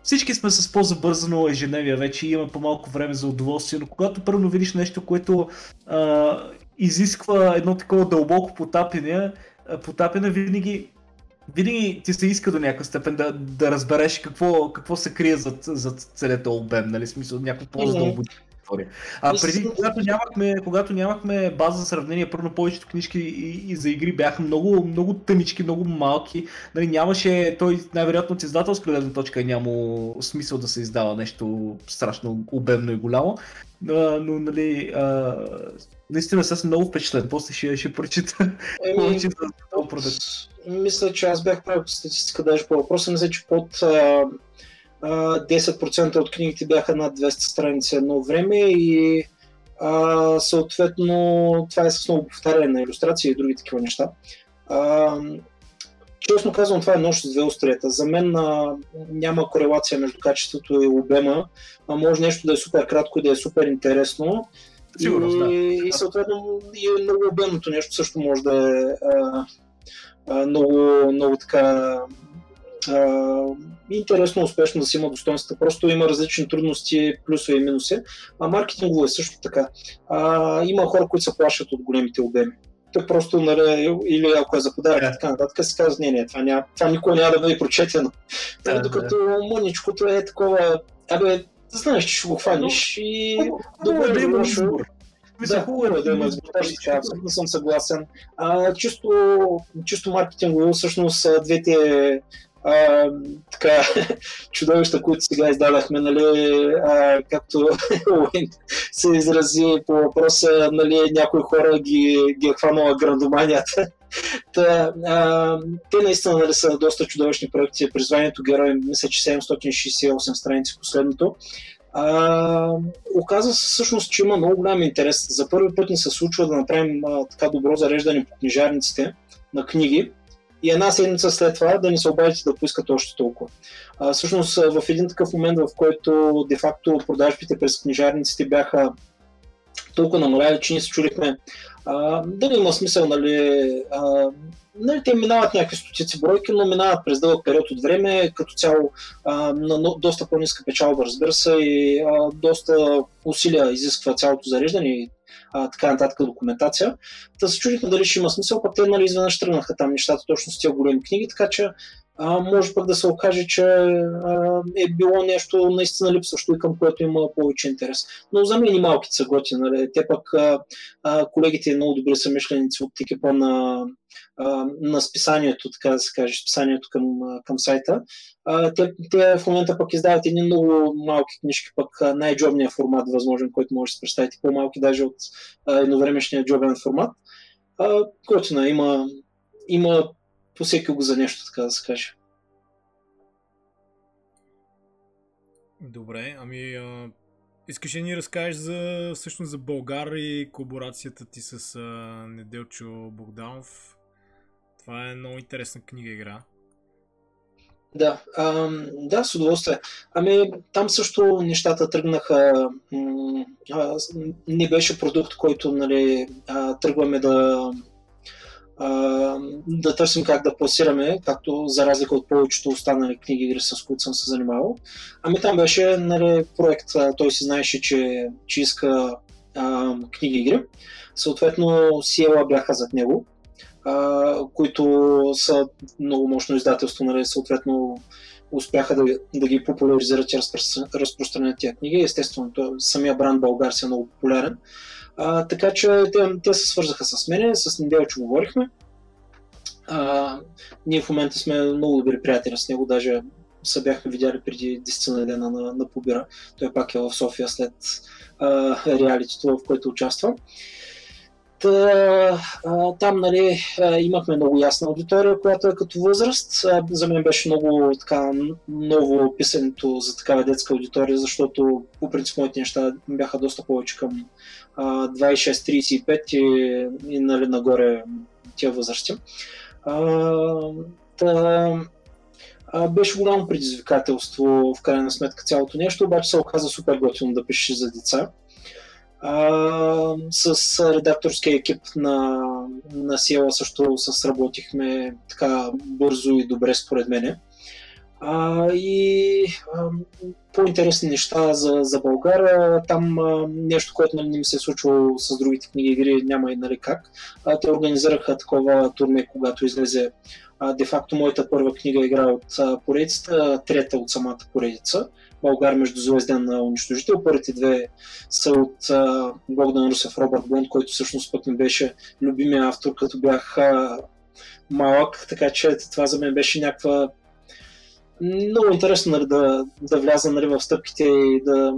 Всички сме с по-забързано ежедневие вече, имаме по-малко време за удоволствие, но когато първо видиш нещо, което а, изисква едно такова дълбоко потапяне, потапяне винаги, винаги ти се иска до някакъв степен да, да разбереш какво, какво се крие зад, зад целият обем, нали, смисъл, някакво по-задълбочено. А преди, когато нямахме, когато нямахме база за сравнение, първо повечето книжки и, и за игри бяха много, много тънички, много малки, нали, нямаше, той най-вероятно от издателска гледна точка е нямало смисъл да се издава нещо страшно обемно и голямо, а, но нали, а, наистина съм много впечатлен, после ще, ще прочита повече за това продължение. Мисля, че аз бях правил статистика даже по въпроса, мисля, че под... А... десет процента от книгите бяха над двеста страници едно време и а, съответно това е с много повтаряне на илюстрации и други такива неща. А, честно казвам, това е нож с две острията. За мен а, няма корелация между качеството и обема, а може нещо да е супер кратко и да е супер интересно. Сигурно, и, да. И съответно и много обемното нещо също може да е а, а, много, много така... Uh, интересно, успешно да си има достоинства. Просто има различни трудности, плюсове и минуси. А маркетингово е също така. Uh, има хора, които се плашат от големите обеми. Те просто, нали, или ако е за подарък, yeah. така нататък, се казва, не, не, това, няма, това никога няма да бъде прочетено. Yeah, yeah. Докато мъничкото е такова, абе, знаеш, че ще го хваниш и добре да имаш избор. Да, хубаво е да има избор, абсолютно съм съгласен. Uh, чисто, чисто маркетингово, всъщност двете А, така, чудовища, които сега издадахме, нали, а, както се изрази по въпроса, нали, някои хора ги, ги е хванала грандоманията. Та, а, те наистина, нали, са доста чудовищни проекти. Призванието герой, мисля, че седемстотин шейсет и осем страници последното. А, оказва се всъщност, че има много голям интерес. За първи път ни се случва да направим а, така добро зареждане по книжарниците на книги. И една седмица след това да ни се обадите да поискат още толкова. А, всъщност в един такъв момент, в който де-факто продажбите през книжарниците бяха толкова намаляли, че ние се чудихме а, дали има смисъл, нали, а, нали, те минават някакви стотици бройки, но минават през дълъг период от време, като цяло а, на доста по-ниска печалба, разбира се, и а, доста усилия изисква цялото зареждане и а, така нататък документация. Та се чудихме дали ще има смисъл, пък те, нали, изведнъж тръгнаха там нещата точно с тия големи книги, така че а, може пък да се окаже, че а, е било нещо наистина липсващо и към което има повече интерес. Но за мен и малките са готи, нали. Те пък а, а, колегите много добри са мишленици от екипа на на списанието, така да се каже, списанието към, към сайта. Те, те в момента пък издават едни много малки книжки, пък най-джобният формат възможен, който може да се представите, по-малки даже от едновремешния джобен формат, който има, има по всеки го за нещо, така да се каже. Добре, ами а, искаш да ни разкажеш за, всъщност за Българ и колаборацията ти с а, Неделчо Богданов. Това е много интересна книга-игра. Да, а, да, с удоволствие. Ами там също нещата тръгнаха, а, не беше продукт, който нали, а, тръгваме да, а, да търсим как да пласираме, както за разлика от повечето останали книги игри, с които съм се занимавал. Ами там беше нали, проект, той си знаеше, че, че иска а, книги игри, съответно Сиела бяха зад него. Uh, които са много мощно издателство, нали, съответно успяха да, да ги популяризират и разпро- разпространят тия книги. Естествено, той, самия бранд Българ си е много популярен. Uh, така че те, те се свързаха с мене, с Неделчо говорихме. Uh, ние в момента сме много добри приятели с него, даже се бяхме видяли преди десет дена на, на побира. Той пак е в София след uh, реалитито, в което участва. Там нали, имахме много ясна аудитория, която е като възраст. За мен беше много така, ново писането за такава детска аудитория, защото по принцип моите неща бяха доста повече към двайсет и шест трийсет и пет и, и нали, нагоре тия възрасти. Та, беше голямо предизвикателство в крайна сметка цялото нещо, обаче се оказа супер готино да пишеш за деца. Uh, с редакторския екип на, на Сиела също се работихме така бързо и добре според мене. Uh, и uh, по-интересни неща за, за България, там uh, нещо, което нали, не ми се е случило с другите книги игри, няма и нали как. Uh, те организираха такова турне, когато излезе uh, де-факто моята първа книга игра от uh, поредицата, трета от самата поредица. Българ междузвезден унищожител. Първите две са от а, Богдан Русев, Робърт Бонд, който всъщност пък ми беше любимия автор, като бях а, малък, така че това за мен беше някаква много интересно нали, да, да вляза нали, в стъпките и да,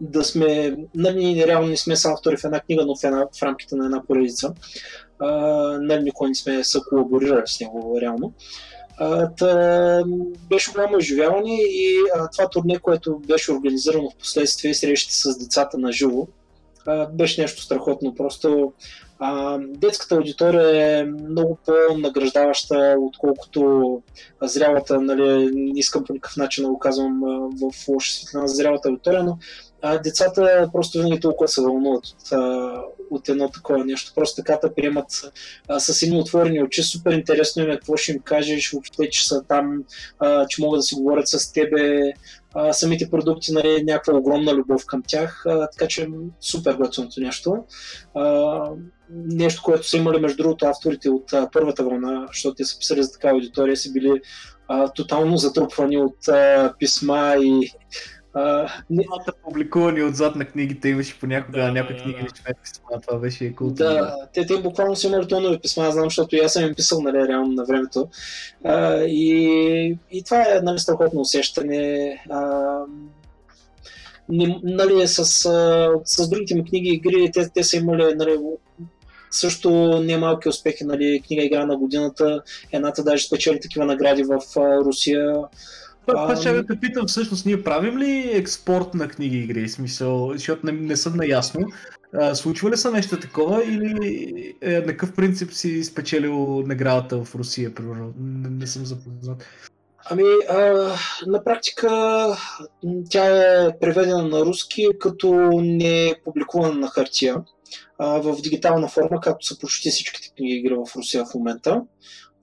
да сме, нали, реално не сме са автори в една книга, но в, една, в рамките на една поредица. А, нали, никой не сме са колаборирали с него реално. Та, беше голямо изживяване и а, това турне, което беше организирано в последствие, срещи с децата на живо, а, беше нещо страхотно. Просто а, детската аудитория е много по-награждаваща, отколкото зрялата, нали, не искам по никакъв начин да го казвам в лоша светлина за зрялата аудитория, но а, децата просто винаги толкова се вълнуват от, а, от едно такова нещо. Просто така да приемат а, с едни отворени очи. Супер интересно им е какво ще им кажеш, въобще, че са там, а, че могат да си говорят с тебе. А, самите продукти, нали, някаква огромна любов към тях. А, така че супер готиното нещо. А, нещо, което са имали между другото авторите от а, първата вълна, защото те са писали за такава аудитория, са били а, тотално затрупвани от а, писма и Uh, Нимата публикувани отзад на книгите имаше понякога, да, някои да, книги имаше да. писма, това беше културно. Да, те, те буквално са имали тонове писма, знам, защото и аз съм им писал нали, реално на времето. Uh, и, и това е нали, страхотно усещане. Uh, не, нали, с, uh, с другите ми книги игри, те, те са имали нали, също немалки успехи, нали, книга игра на годината, едната даже спечели такива награди в uh, Русия. Това ще ви питам, всъщност ние правим ли експорт на книги игри, смисъл, защото не, не съм наясно. А, случва ли са нещо такова или е, на какъв принцип си спечелил наградата в Русия, примерно? Не, не съм запознат. Ами, а, на практика тя е преведена на руски, като не е публикувана на хартия. А, в дигитална форма, както са почти всичките книги игри в Русия в момента.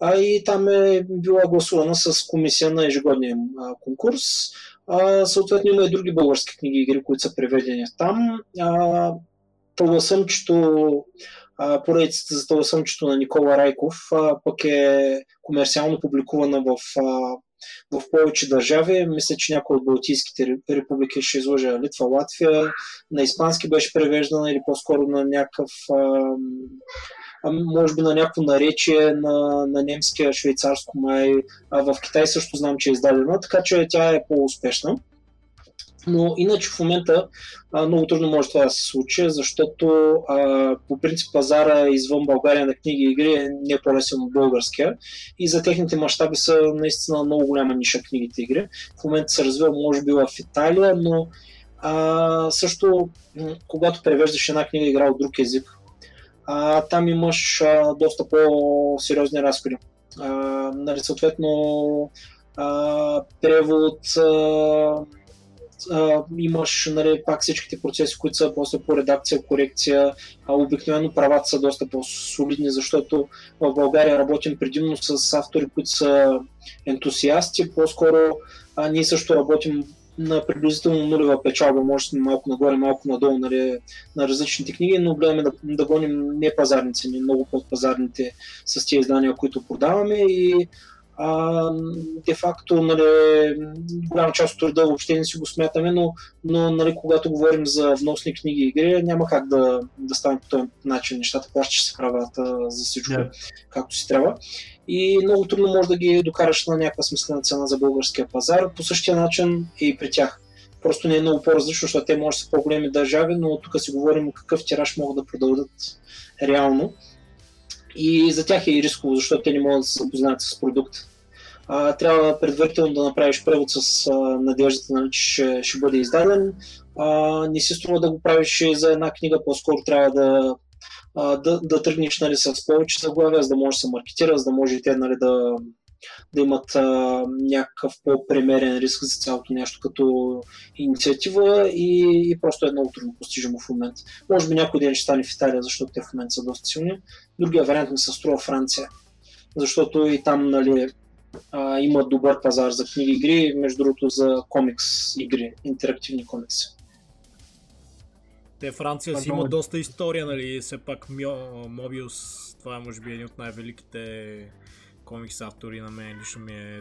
А и там е била гласувана с комисия на ежегодния а, конкурс. А, съответно има и други български книги игри, които са преведени там. Тълъстъмчето, поредицата за Тълъстъмчето на Никола Райков, а, пък е комерциално публикувана в, а, в повече държави. Мисля, че някои от балтийските републики ще излъжа Литва, Латвия. На испански беше превеждана или по-скоро на някакъв... А, може би на някакво наречие на, на немския, швейцарско май, а в Китай също знам, че е издадена, така че тя е по-успешна. Но иначе в момента а, много трудно може това да се случи, защото а, по принцип пазара извън България на книги и игри е не по-лесен от българския и за техните мащаби са наистина много голяма ниша книгите и игри. В момента се развива може би в Италия, но а, също когато превеждаш една книга и игра от друг език, а, там имаш а, доста по-сериозни разходи. А, нали, съответно а, превод... А, Uh, имаш нали, пак всичките процеси, които са после по редакция, корекция. Uh, обикновено правата са доста по-солидни, защото в България работим предимно с автори, които са ентусиасти. По-скоро uh, ние също работим на приблизително нулева печалба, може сме малко нагоре, малко надолу нали, на различните книги, но гледаме да, да гоним не пазарници, не много подпазарните с тези издания, които продаваме. И А, де-факто, нали, голяма част от труда въобще не си го смятаме, но, но нали, когато говорим за вносни книги и игри, няма как да, да стане по този начин. Нещата плащаш се правата за всичко, yeah. както си трябва. И много трудно може да ги докараш на някаква смислена цена за българския пазар. По същия начин е и при тях. Просто не е много по-различно, защото те може да са по-големи държави, но тук си говорим какъв тираж могат да продължат реално. И за тях е и рисково, защото те не могат да се запознаят с продукта. А, трябва предварително да направиш превод с а, надеждата, нали, че ще, ще бъде издаден. А, не си струва да го правиш за една книга, по-скоро трябва да, а, да, да тръгнеш нали, с повече заглавия, за да може да се маркетира, за да може и те нали, да, да имат а, някакъв по-премерен риск за цялото нещо като инициатива и, и просто е много трудно постижимо в момента. Може би някой ден ще стане в Италия, защото те в момента са доста силни. Другия вариант ми се струва Франция, защото и там нали, а, има добър пазар за книги игри, между другото за комикс игри, интерактивни комикси. Те Франция си има доста история, нали, все пак Мобиус, това е може би един от най-великите комикс автори, на мен лично ми е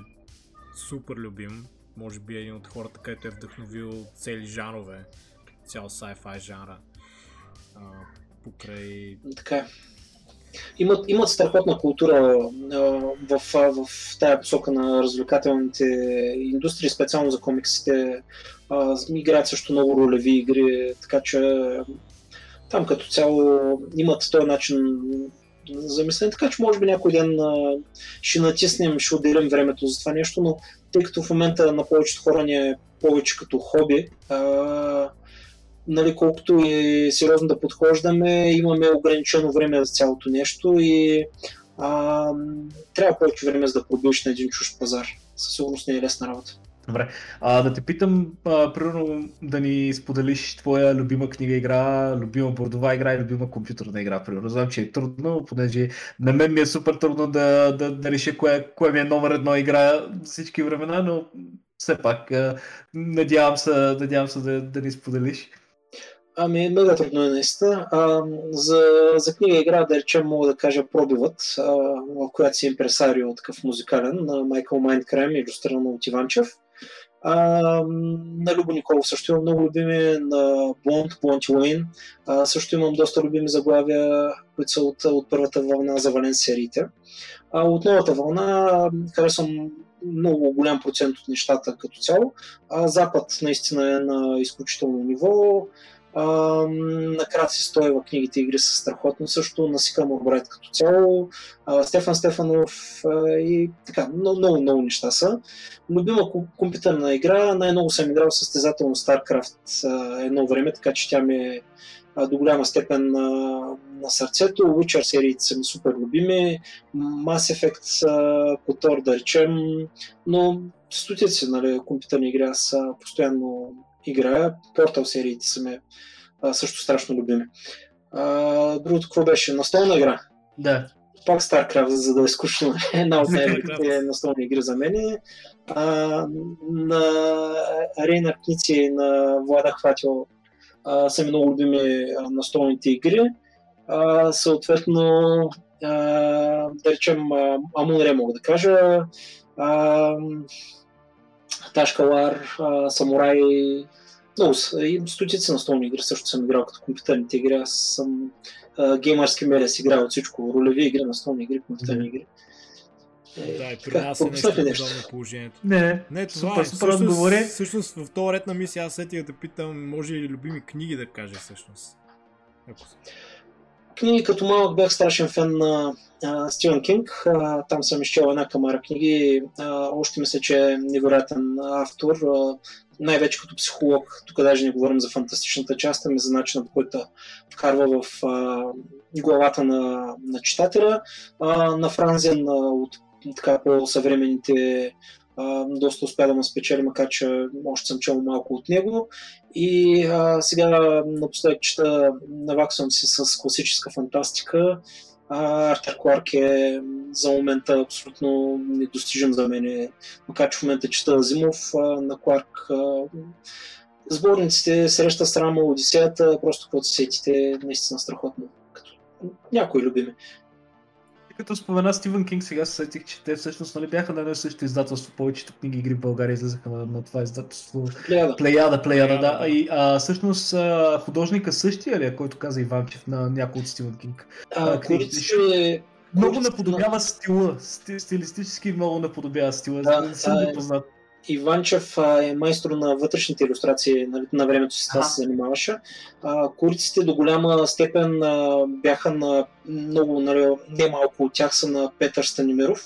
супер любим, може би един от хората, който е вдъхновил цели жанрове, цял sci-fi жанра, а, покрай... Така. Имат, имат страхотна култура а, в, в, в тая посока на развлекателните индустрии, специално за комиксите. А, играят също много ролеви игри, така че там като цяло имат този начин замислен, така че може би някой ден а, ще натиснем, ще отделим времето за това нещо, но тъй като в момента на повечето хора ни е повече като хобби, а, нали, колкото и сериозно да подхождаме, имаме ограничено време за цялото нещо и а, трябва повече време за да пробиваш на един чужд пазар. Със сигурност не е лесна работа. Добре, а, да те питам, а, примерно да ни споделиш твоя любима книга игра, любима бордова игра и любима компютърна игра. Примерно, знам, че е трудно, понеже на мен ми е супер трудно да, да, да реша коя, коя ми е номер едно игра всички времена, но все пак а, надявам се, надявам се да, да ни споделиш. Ами, много трудно е наистина. А, за, за книга игра, да речем, мога да кажа Пробивът, а, в която си импресарио, такъв музикален, на Майкъл Майнкрай, илюстриран от Иванчев. А, на Любо Николов също имам много любими, на Бонд, Бонд и Уейн. А, също имам доста любими заглавия, които са от, от първата вълна за Вален сериите. А, от новата вълна харесвам много голям процент от нещата като цяло. А, Запад наистина е на изключително ниво. Uh, на Краци Стоева книгите игри са страхотни също, на Сикамор Брайт като цяло, uh, Стефан Стефанов uh, и така, много, много, много неща са. Любима компютърна игра, най-много съм играл състезателно StarCraft uh, едно време, така че тя ми е uh, до голяма степен uh, на сърцето. Witcher сериите са ми супер любими, Mass Effect, uh, Котор да речем, но стотици нали, компютърни игри са постоянно играя. Портал сериите са ми а, също страшно любими. А, другото какво беше? Настолна игра? Да. Пак StarCraft, за да е скучно. Една от най-любимите настолни игри за мен. А, на Рейнар Кници и на Влада Хватил а, са ми много любими настолните игри. А, съответно, а, да речем а, Амун Ре мога да кажа. А, Ташкалар, Самурай, много и стотици настолни игри също съм играл като компютърните игри. Аз съм а, геймърски мелес, играл от всичко, ролеви игри, настолни игри, компютърни игри. Да, и при нас е нещо подобно положението. Не, не това супер, е. Всъщност, всъщност в този ред на мисия аз сетих да питам, може ли любими книги да кажеш всъщност? Ако... Книги като малък бях страшен фен на а, Стивен Кинг. А, там съм изчел една камара книги. А, още мисля, че е невероятен автор. А, най-вече като психолог. Тук даже не говорим за фантастичната част, ами за начина, по който вкарва в а, главата на, на читателя. А, на Франзен а, от така по-съвременните а, доста успя да ме спечели, макар че още съм чел малко от него. И а, сега напоследък чета, наваксвам се с класическа фантастика. А, Артър Кларк е за момента абсолютно недостижим за мен. Макар че в момента чета Азимов, а, на Кларк. А, сборниците Среща срама, Одисеята, просто каквото се сетите, наистина страхотно. Като някои любими. Като спомена Стивен Кинг, сега се сетих, че те всъщност нали, бяха на едно и също издателство. Повечето книги игри в България излизаха на, на това издателство. Плеяда, плеяда, плеяда да. А, и, а, всъщност а, художника същия ли, който каза Иванчев на някой от Стивен Кинг? А, книгите ще... Много наподобява стила, Сти, стилистически много наподобява стила. Да, не съм непознат. Иванчев а, е майстор на вътрешните илюстрации, на, на времето си това се занимаваше. А, кориците до голяма степен а, бяха на много, нали, не малко от тях са на Петър Станимиров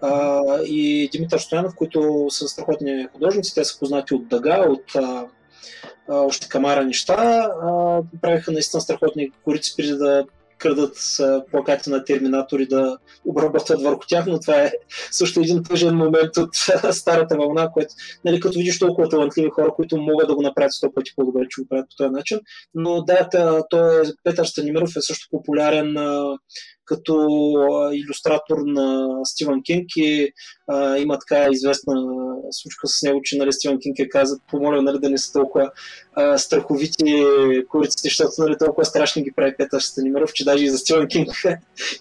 а, и Димитър Стоянов, които са страхотни художници. Те са познати от Дъга, от а, а, още камара неща. А, правиха наистина страхотни корици, преди да крадат плакати на терминатори да обработват върху тях, но това е също един тъжен момент от старата вълна, което, нали, като видиш толкова талантливи хора, които могат да го направят сто пъти по-добре, че го правят по този начин. Но да, той е, Петър Станимиров е също популярен а, като а, илюстратор на Стивен Кинг и а, има така известна случка с него, че нали, Стивен Кинг е казал, помоля нали, да не са толкова а, страховити кориците, защото нали, толкова страшни ги прави Петър Станимиров, че даже и за Стивен Кинг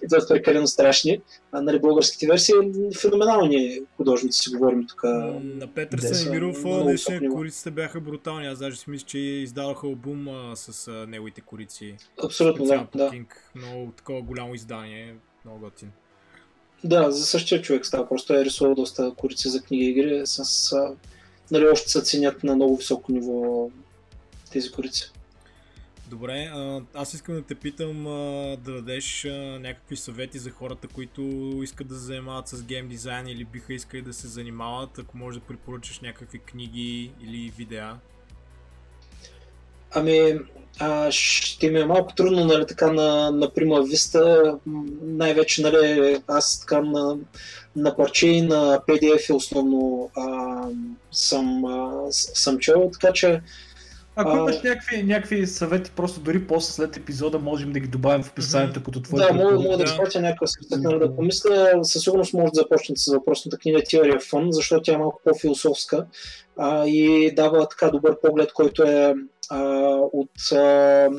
и това е прекалено страшни. А, нали, българските версии феноменални художници си говорим тук. На Петър Станимиров кориците бяха брутални, аз даже си мисля, че издаваха албум а, с а, неговите корици. Абсолютно, да. да. Кинг, много такова голямо издание, много готин. Да, за същия човек става. Просто е рисувал доста корици за книги и игри. С, а, нали, още се ценят на много високо ниво тези корици. Добре, аз искам да те питам да дадеш някакви съвети за хората, които искат да се занимават с гейм дизайн или биха искали да се занимават, ако можеш да препоръчаш някакви книги или видеа. Ами, а, ще ми е малко трудно, нали, така на, на Прима Виста, най-вече, нали, аз така на, на парче и на пи ди еф основно а, съм, а, съм чел, така че... Ако имаш някакви, някакви съвети, просто дори после след епизода можем да ги добавим в описанието като твоя. Да, мога, мога да изпратя някаква съветна да помисля. Със сигурност може да започнете с въпросната книга Теория Фан, защото тя е малко по-философска а, и дава така добър поглед, който е а, от а,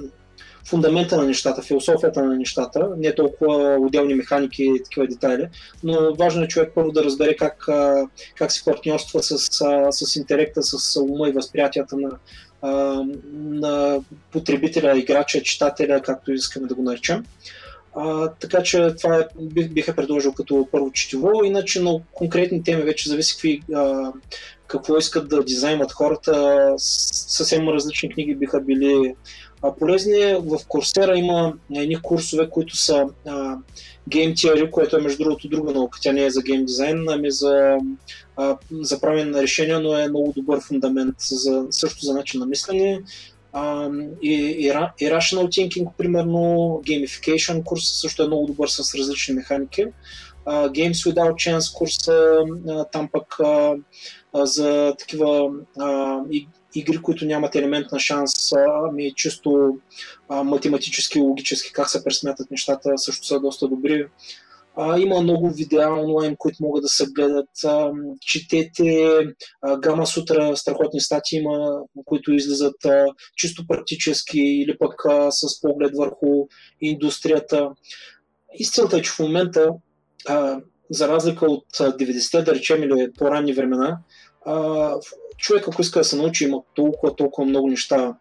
фундамента на нещата, философията на нещата, не толкова отделни механики и такива детайли, но важно е човек първо да разбере как, а, как си партньорства с, а, с интелекта, с ума и възприятията на на потребителя, играча, читателя, както искаме да го наречем. А, така че това е, бих, бих е предложил като първо четиво, иначе на конкретни теми вече зависи какви, а, какво искат да дизайнват хората. Съвсем различни книги биха били а, полезни. В Coursera има едни курсове, които са а, Game Theory, което е между другото друга наука. Тя не е за гейм дизайн, ами за, а, за правене на решения, но е много добър фундамент за, също за начин на мислене. Uh, и, и, и Rational Thinking, примерно, Gamification курс също е много добър с различни механики. Uh, Games Without Chance курса, uh, там пък uh, uh, за такива uh, игри, които нямат елемент на шанс, uh, ами чисто uh, математически и логически, как се пресмятат нещата, също са доста добри. Uh, има много видеа онлайн, които могат да се гледат. Uh, четете uh, Гама Сутра, страхотни статии има, които излизат uh, чисто практически или пък uh, с поглед върху индустрията. Истината е, че в момента, uh, за разлика от деветдесетте, да речем, или по-ранни времена, uh, човек, ако иска да се научи, има толкова, толкова много неща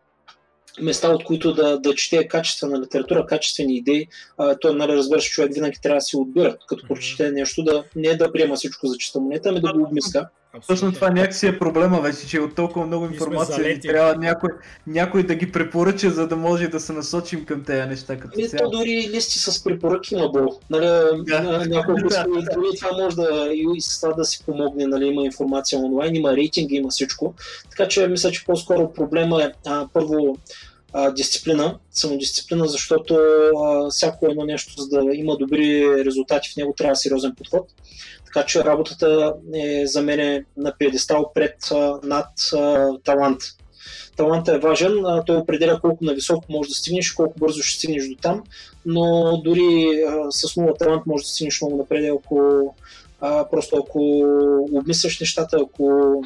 места, от които да, да чете качествена литература, качествени идеи. А, той, нали, разбираш, човек винаги трябва да си отбира, като прочете нещо, да не да приема всичко за чиста монета, ами да го обмисля. Точно това някакси е проблема вече, че от толкова много информация трябва някой, някой да ги препоръча, за да може да се насочим към тези неща като цяло. То дори листи с препоръки на Бог, нали, да. Няколко да, да. Дори това може да и с това да си помогне, нали, има информация онлайн, има рейтинги, има всичко. Така че мисля, че по-скоро проблема е а, първо а, дисциплина, самодисциплина, защото а, всяко едно нещо, за да има добри резултати в него, трябва сериозен подход. Така че работата е за мен на пиедестал пред, над талант. Талантът е важен, той определя колко нависоко можеш да стигнеш, колко бързо ще стигнеш до там, но дори с нула талант можеш да стигнеш много напред, ако просто ако обмисляш нещата, ако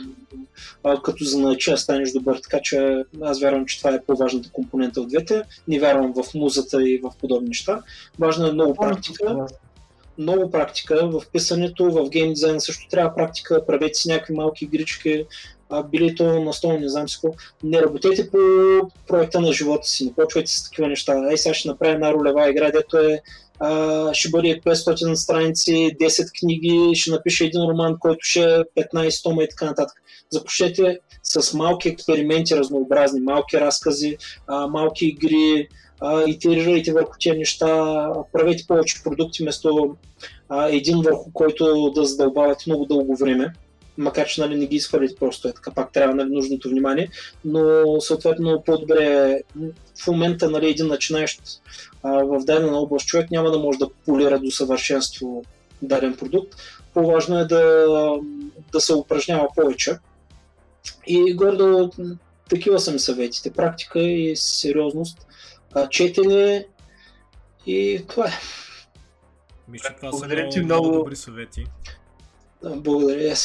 като занаячия станеш добър. Така че аз вярвам, че това е по-важната компонента от двете. Не вярвам в музата и в подобни неща. Важна е много практика. Много практика в писането, в гейм дизайн също трябва практика, правете си някакви малки игрички, били то на стол, не знам си какво. Не работете по проекта на живота си, не почвайте с такива неща. Ей, сега ще направя една ролева игра, дето е, а, ще бъде петстотин страници, десет книги, ще напиша един роман, който ще е петнайсет тома и така нататък. Започнете с малки експерименти разнообразни, малки разкази, а, малки игри, итерирайте върху тези неща, правете повече продукти, вместо а, един върху който да задълбавате много дълго време, макар че, нали, не ги изхвърлите просто е така, пак трябва на нужното внимание, но съответно по-добре в момента, нали, един начинаещ а, в дадена област човек няма да може да полира до съвършенство даден продукт, по-важно е да, да се упражнява повече и гордо такива са ми съветите, практика и сериозност, четене и това е. Мишо, това благодаря са много, много добри съвети. Да, благодаря.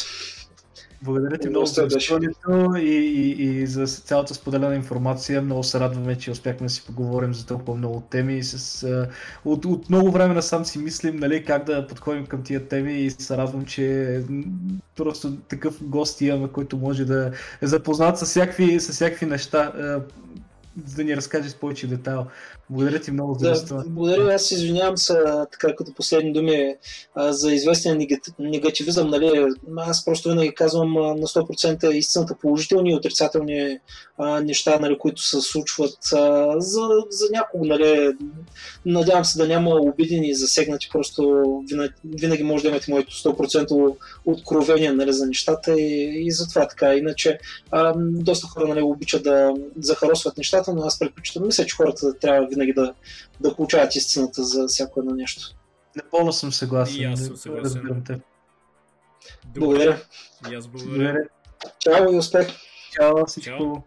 Благодаря ти много за изслушването и, и, и за цялата споделена информация. Много се радваме, че успяхме да си поговорим за толкова много теми. И с, от, от много време насам си мислим, нали, как да подходим към тия теми и се радвам, че просто такъв гост имаме, който може да е запознат с всякакви, с всякакви неща, за да ни разкажеш с повече детайл. Благодаря ти много за това. Да, благодаря, аз извинявам се, така като последни думи, а, за известен негативизъм, нали, аз просто винаги казвам а, на сто процента истината, положителни и отрицателни а, неща, нали, които се случват а, за, за някого, нали, надявам се да няма обидени и засегнати, просто винаги, винаги може да имате моето сто процента откровение, нали, за нещата и, и затова така, иначе а, доста хора, нали, обичат да захаросват нещата, но аз предпочитам, мисля, че хората трябва винаги да, да получават истината за всяко едно нещо. Напълно съм съгласен. И аз съм съгласен. Благодаря. Благодаря. И аз благодаря. Чао и успех. Чао, всичко.